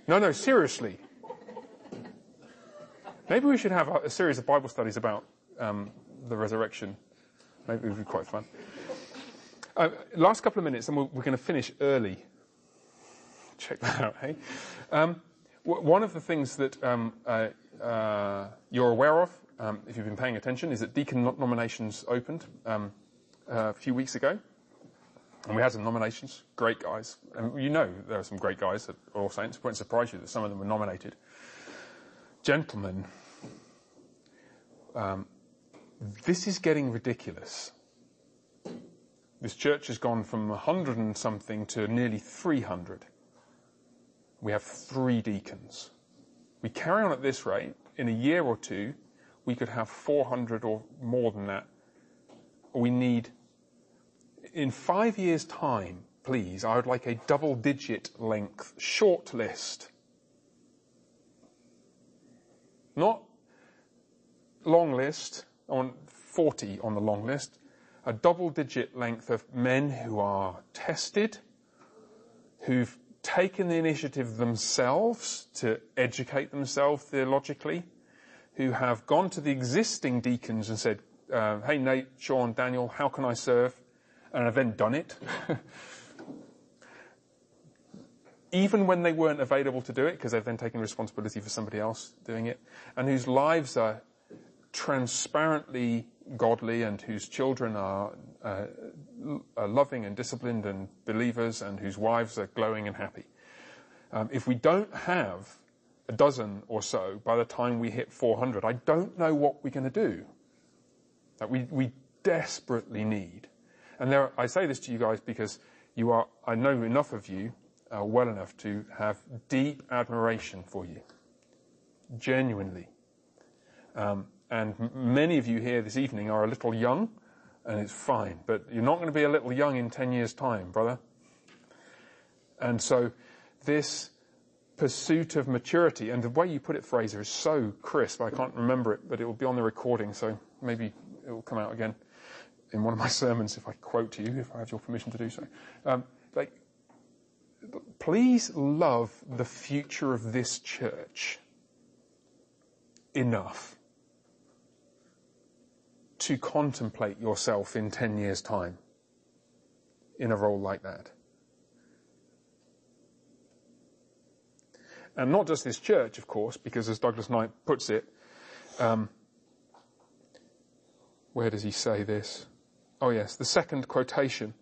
No, seriously. Maybe we should have a series of Bible studies about the resurrection. Maybe it would be quite fun. Last couple of minutes, and we're going to finish early. Check that out, hey? One of the things that you're aware of, if you've been paying attention, is that deacon nominations opened a few weeks ago. And we had some nominations. Great guys. And you know there are some great guys at All Saints. It won't surprise you that some of them were nominated. Gentlemen, this is getting ridiculous. This church has gone from 100 and something to nearly 300. We have 3 deacons. We carry on at this rate, in a year or two, we could have 400 or more than that. We need, in 5 years' time, please, I would like a double-digit length short list. Not long list, I want 40 on the long list. A double-digit length of men who are tested, who've taken the initiative themselves to educate themselves theologically, who have gone to the existing deacons and said, hey, Nate, Sean, Daniel, how can I serve? And have then done it. Even when they weren't available to do it, because they've then taken responsibility for somebody else doing it, and whose lives are transparently godly, and whose children are loving and disciplined and believers, and whose wives are glowing and happy. If we don't have a dozen or so by the time we hit 400, I don't know what we're going to do. That we desperately need. And there, I say this to you guys because you are, I know enough of you well enough to have deep admiration for you, genuinely. And many of you here this evening are a little young, and it's fine, but you're not going to be a little young in 10 years' time, brother. And so this pursuit of maturity, and the way you put it, Fraser, is so crisp. I can't remember it, but it will be on the recording, so maybe it will come out again in one of my sermons if I quote you, if I have your permission to do so. Please love the future of this church enough to contemplate yourself in 10 years' time in a role like that. And not just this church, of course, because as Douglas Knight puts it, where does he say this? Oh yes, the second quotation.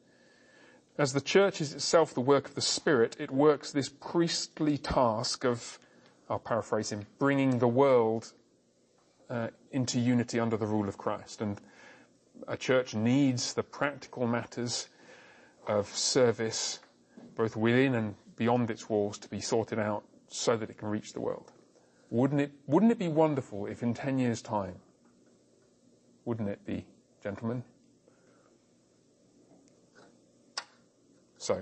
As the church is itself the work of the Spirit, it works this priestly task of, I'll paraphrase him, bringing the world into unity under the rule of Christ. And a church needs the practical matters of service, both within and beyond its walls, to be sorted out so that it can reach the world. Wouldn't it be wonderful if in 10 years' time, wouldn't it be, gentlemen? So,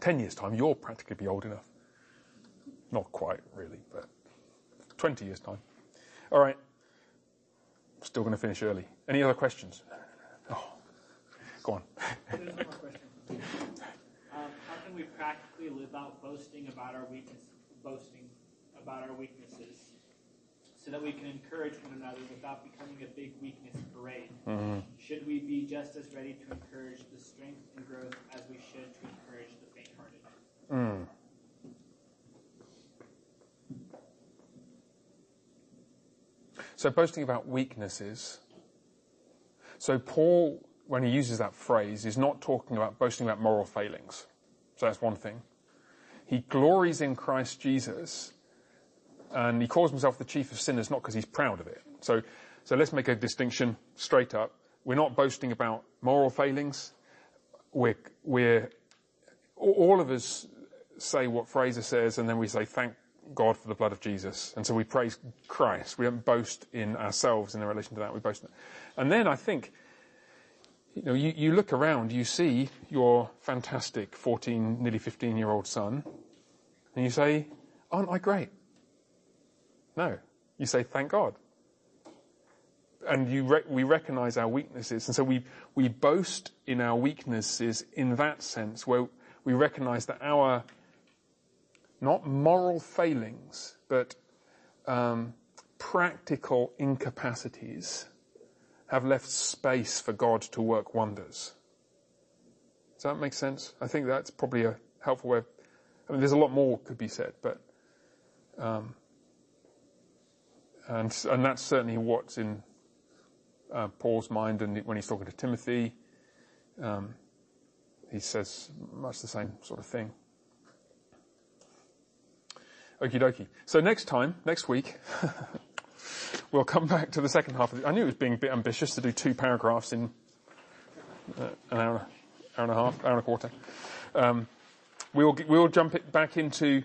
10 years' time, you'll practically be old enough. Not quite, really, but 20 years' time. All right. I'm still going to finish early. Any other questions? Oh, go on. There's one more question for me. How can we practically live out boasting about our weaknesses, so that we can encourage one another without becoming a big weakness parade? Mm-hmm. Should we be just as ready to encourage the strength and growth as we should to encourage the faint-hearted? Mm. So boasting about weaknesses. So Paul, when he uses that phrase, is not talking about boasting about moral failings. So that's one thing. He glories in Christ Jesus, and he calls himself the chief of sinners, not because he's proud of it. So let's make a distinction straight up. We're not boasting about moral failings. We're all of us say what Fraser says, and then we say, thank God for the blood of Jesus, and so we praise Christ. We don't boast in ourselves in relation to that. We boast in that. And then I think, you know, you look around, you see your fantastic 14, nearly 15-year-old son, and you say, aren't I great? No. You say, thank God. And we recognize our weaknesses, and so we boast in our weaknesses in that sense, where we recognize that our not moral failings, but practical incapacities have left space for God to work wonders. Does that make sense? I think that's probably a helpful way. I mean, there's a lot more could be said, but and that's certainly what's in Paul's mind, and when he's talking to Timothy, he says much the same sort of thing. Okie dokie. So next week, we'll come back to the second half of it. I knew it was being a bit ambitious to do two paragraphs in an hour and a half, hour and a quarter. We'll jump it back into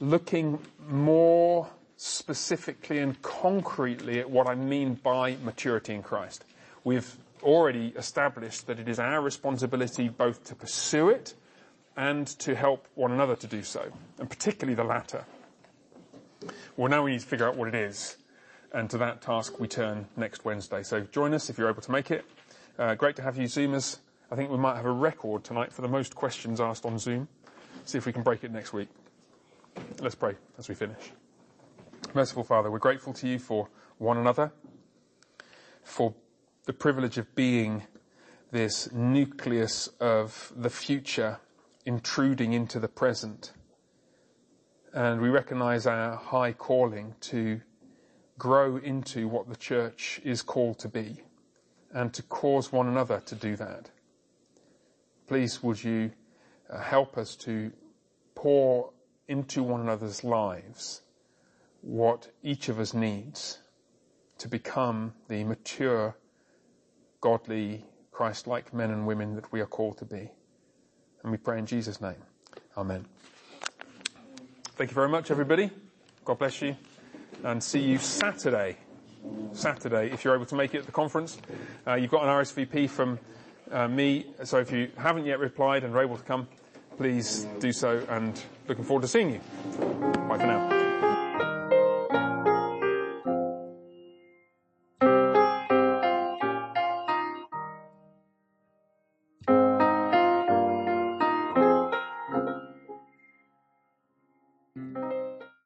looking more specifically and concretely at what I mean by maturity in Christ. We've already established that it is our responsibility both to pursue it and to help one another to do so, and particularly the latter. Well, now we need to figure out what it is, and to that task we turn next Wednesday. So join us if you're able to make it. Great to have you Zoomers. I think we might have a record tonight for the most questions asked on Zoom. See if we can break it next week. Let's pray as we finish. Merciful Father, we're grateful to you for one another, for the privilege of being this nucleus of the future intruding into the present, and we recognize our high calling to grow into what the church is called to be, and to cause one another to do that. Please would you help us to pour into one another's lives what each of us needs to become the mature, godly Christ-like men and women that we are called to be. And we pray in Jesus' name. Amen. Thank you very much, everybody. God bless you. And see you Saturday. Saturday, if you're able to make it at the conference. You've got an RSVP from me. So if you haven't yet replied and are able to come, please do so. And looking forward to seeing you. Bye for now.